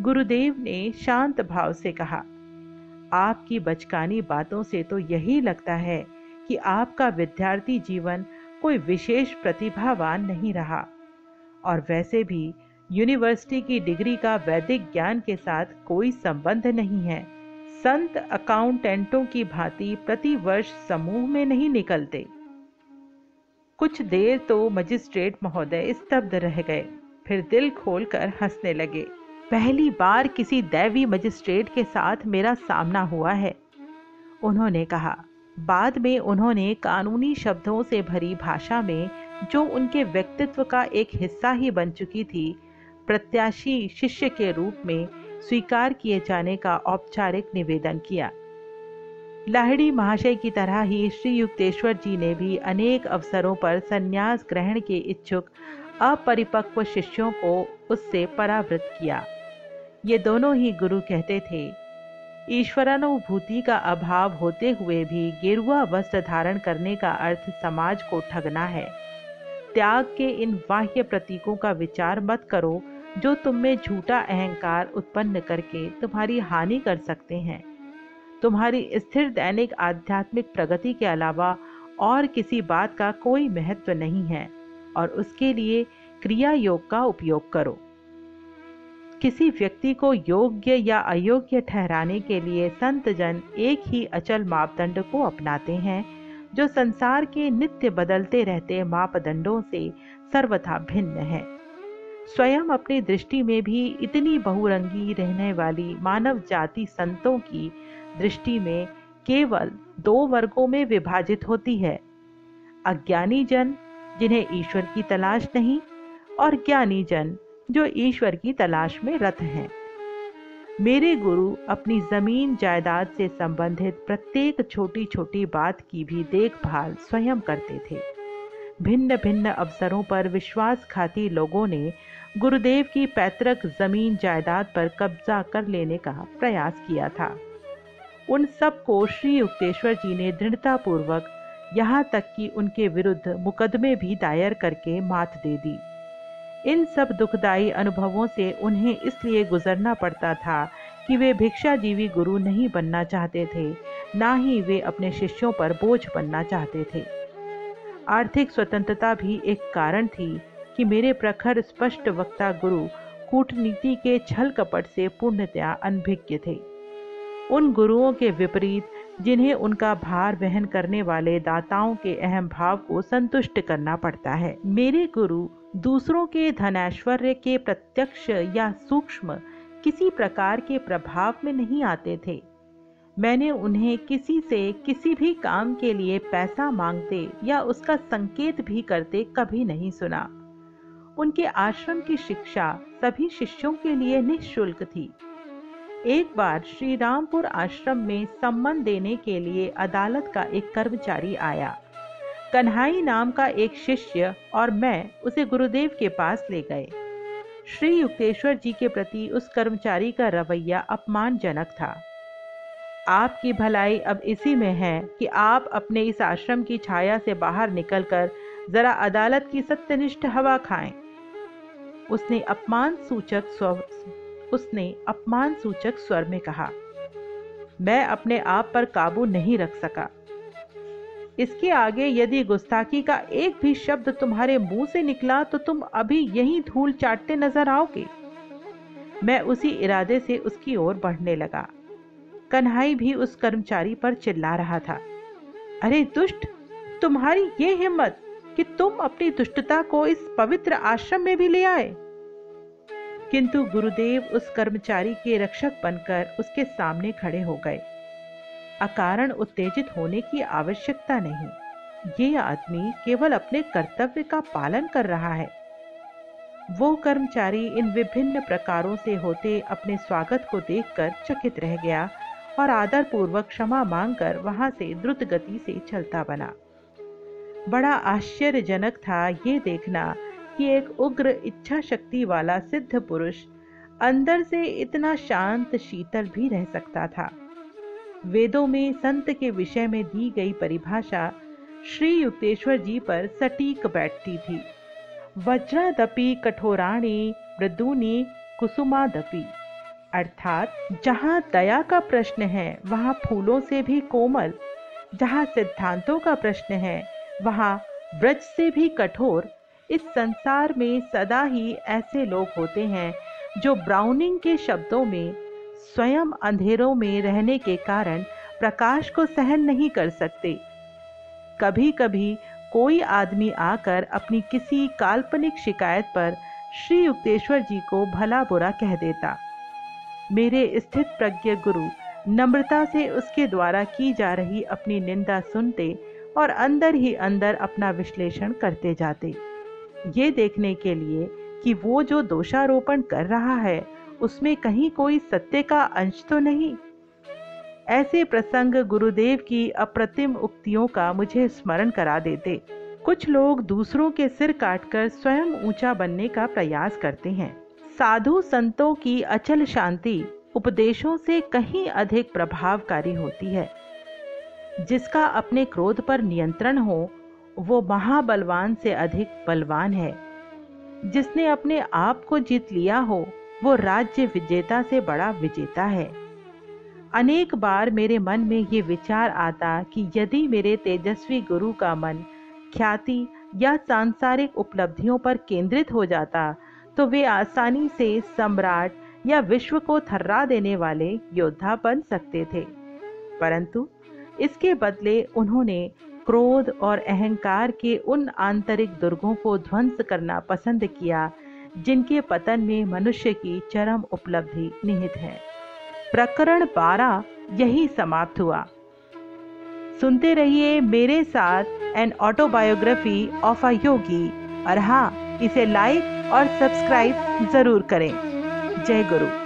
गुरुदेव ने शांत भाव से कहा, आपकी बचकानी बातों से तो यही लगता है कि आपका विद्यार्थी जीवन कोई विशेष प्रतिभावान नहीं रहा, और वैसे भी यूनिवर्सिटी की डिग्री का वैदिक ज्ञान के साथ कोई संबंध नहीं है। संत अकाउंटेंटों की भांति प्रतिवर्ष समूह में नहीं निकलते। कुछ देर तो मजिस्ट्रेट महोदय स्तब्ध रह गए, फिर दिल खोलकर हंसने लगे। पहली बार किसी दैवी मजिस्ट्रेट के साथ मेरा सामना हुआ है, उन्होंने कहा। बाद में उन्होंने कानूनी शब्दों से भरी भाषा में, जो उनके व्यक्तित्व का एक हिस्सा ही बन चुकी थी, प्रत्याशी शिष्य के रूप में स्वीकार किए जाने का औपचारिक निवेदन किया। लाहिड़ी महाशय की तरह ही श्री युक्तेश्वर जी ने भी अनेक अवसरों पर संन्यास ग्रहण के इच्छुक अपरिपक्व शिष्यों को उससे परावृत किया। ये दोनों ही गुरु कहते थे, ईश्वरानुभूति का अभाव होते हुए भी गेरुआ वस्त्र धारण करने का अर्थ समाज को ठगना है। त्याग के इन बाह्य प्रतीकों का विचार मत करो जो तुम में झूठा अहंकार उत्पन्न करके तुम्हारी हानि कर सकते हैं। तुम्हारी स्थिर दैनिक आध्यात्मिक प्रगति के अलावा और किसी बात का कोई महत्व नहीं है, और उसके लिए क्रिया योग का उपयोग करो। किसी व्यक्ति को योग्य या अयोग्य ठहराने के लिए संतजन एक ही अचल मापदंड को अपनाते हैं, जो संसार के नित्य बदलते रहते मापदंडों से सर्वथा भिन्न है। स्वयं अपनी दृष्टि में भी इतनी बहुरंगी रहने वाली मानव जाति संतों की दृष्टि में केवल दो वर्गों में विभाजित होती है, अज्ञानी जन जिन्हें ईश्वर की तलाश नहीं, और ज्ञानी जन जो ईश्वर की तलाश में रत हैं। मेरे गुरु अपनी जमीन जायदाद से संबंधित प्रत्येक छोटी छोटी बात की भी देखभाल स्वयं करते थे। भिन्न भिन्न अवसरों पर विश्वासघाती लोगों ने गुरुदेव की पैतृक जमीन जायदाद पर कब्जा कर लेने का प्रयास किया था। उन सबको श्री युक्तेश्वर जी ने दृढ़तापूर्वक, यहाँ तक कि उनके विरुद्ध मुकदमे भी दायर करके मात दे दी। इन सब दुखदायी अनुभवों से उन्हें इसलिए गुजरना पड़ता था कि वे भिक्षाजीवी गुरु नहीं बनना चाहते थे, ना ही वे अपने शिष्यों पर बोझ बनना चाहते थे। आर्थिक स्वतंत्रता भी एक कारण थी कि मेरे प्रखर स्पष्ट वक्ता गुरु कूटनीति के छल कपट से पूर्णतया अनभिज्ञ थे। उन गुरुओं के विपरीत जिन्हें उनका भार वहन करने वाले दाताओं के अहम भाव को संतुष्ट करना पड़ता है, मेरे गुरु दूसरों के धनैश्वर्य के प्रत्यक्ष या सूक्ष्म किसी प्रकार के प्रभाव में नहीं आते थे। मैंने उन्हें किसी से किसी भी काम के लिए पैसा मांगते या उसका संकेत भी करते कभी नहीं सुना। उनके आश्रम की शिक्षा सभी शिष्यों के लिए निःशुल्क थी। एक बार श्रीरामपुर आश्रम में सम्मान देने के लिए अदालत का एक कर्मचारी आया। कन्हाई नाम का एक शिष्य और मैं उसे गुरुदेव के पास ले गए। श्री युक्तेश्वर जी के प्रति उस कर्मचारी का रवैया अपमानजनक था। आपकी भलाई अब इसी में है कि आप अपने इस आश्रम की छाया से बाहर निकलकर जरा अदालत की सत्यनिष्ठ हवा खाएं। उसने अपमान सूचक स्वर में कहा। मैं अपने आप पर काबू नहीं रख सका। इसके आगे यदि गुस्ताखी का एक भी शब्द तुम्हारे मुंह से निकला तो तुम अभी यहीं धूल चाटते नजर आओगे। मैं उसी इरादे से उसकी ओर बढ़ने लगा। कन्हाई भी उस कर्मचारी पर चिल्ला रहा था। अरे दुष्ट, तुम्हारी ये हिम्मत कि तुम अपनी दुष्टता को इस पवित्र आश्रम में भी ले आए। किंतु गुरुदेव उस कर्मचारी के रक्षक बनकर उसके सामने खड़े हो गए। अकारण उत्तेजित होने की आवश्यकता नहीं। ये आदमी केवल अपने कर्तव्य का पालन कर रहा है। वो कर्मचारी इन विभिन्न प्रकारों से होते अपने स्वागत को देखकर चकित रह गया और आदरपूर्वक क्षमा मांगकर वहां से द्रुत गति से चलता बना। बड़ा आश्चर्यजनक था ये देखना कि एक उग्र इच्छा शक्ति वाला सिद्ध पुरुष अंदर से इतना शांत शीतल भी रह सकता था। वेदों में संत के विषय में दी गई परिभाषा श्री युक्तेश्वर जी पर सटीक बैठती थी। वज्रादपि कठोराणी मृदुनी कुसुमादपि, अर्थात जहाँ दया का प्रश्न है वहाँ फूलों से भी कोमल, जहाँ सिद्धांतों का प्रश्न है वहाँ ब्रज से भी कठोर। इस संसार में सदा ही ऐसे लोग होते हैं जो ब्राउनिंग के शब्दों में स्वयं अंधेरों में रहने के कारण प्रकाश को सहन नहीं कर सकते। कभी कभी कोई आदमी आकर अपनी किसी काल्पनिक शिकायत पर श्री युक्तेश्वर जी को भला बुरा कह देता। मेरे स्थित प्रज्ञ गुरु नम्रता से उसके द्वारा की जा रही अपनी निंदा सुनते और अंदर ही अंदर अपना विश्लेषण करते जाते, ये देखने के लिए कि वो जो दोषारोपण कर रहा है उसमें कहीं कोई सत्य का अंश तो नहीं। ऐसे प्रसंग गुरुदेव की अप्रतिम उक्तियों का मुझे स्मरण करा देते। कुछ लोग दूसरों के सिर काटकर स्वयं ऊंचा बनने का प्रयास करते हैं। साधु संतों की अचल शांति उपदेशों से कहीं अधिक प्रभावकारी होती है। जिसका अपने क्रोध पर नियंत्रण हो वो महाबलवान से अधिक बलवान है। जिसने अपने आप को जीत लिया हो वो राज्य विजेता से बड़ा विजेता है। अनेक बार मेरे मन में ये विचार आता कि यदि मेरे तेजस्वी गुरु का मन ख्याति या सांसारिक उपलब्धियों पर केंद्रित हो जाता तो वे आसानी से सम्राट या विश्व को थर्रा देने वाले योद्धा बन सकते थे, परंतु इसके बदले उन्होंने क्रोध और अहंकार के उन आंतरिक दुर्गों को ध्वंस करना पसंद किया जिनके पतन में मनुष्य की चरम उपलब्धि निहित है। प्रकरण 12 यही समाप्त हुआ। सुनते रहिए मेरे साथ एन ऑटोबायोग्राफी ऑफ अ योगी, और हाँ, इसे लाइक और सब्सक्राइब जरूर करें। जय गुरु।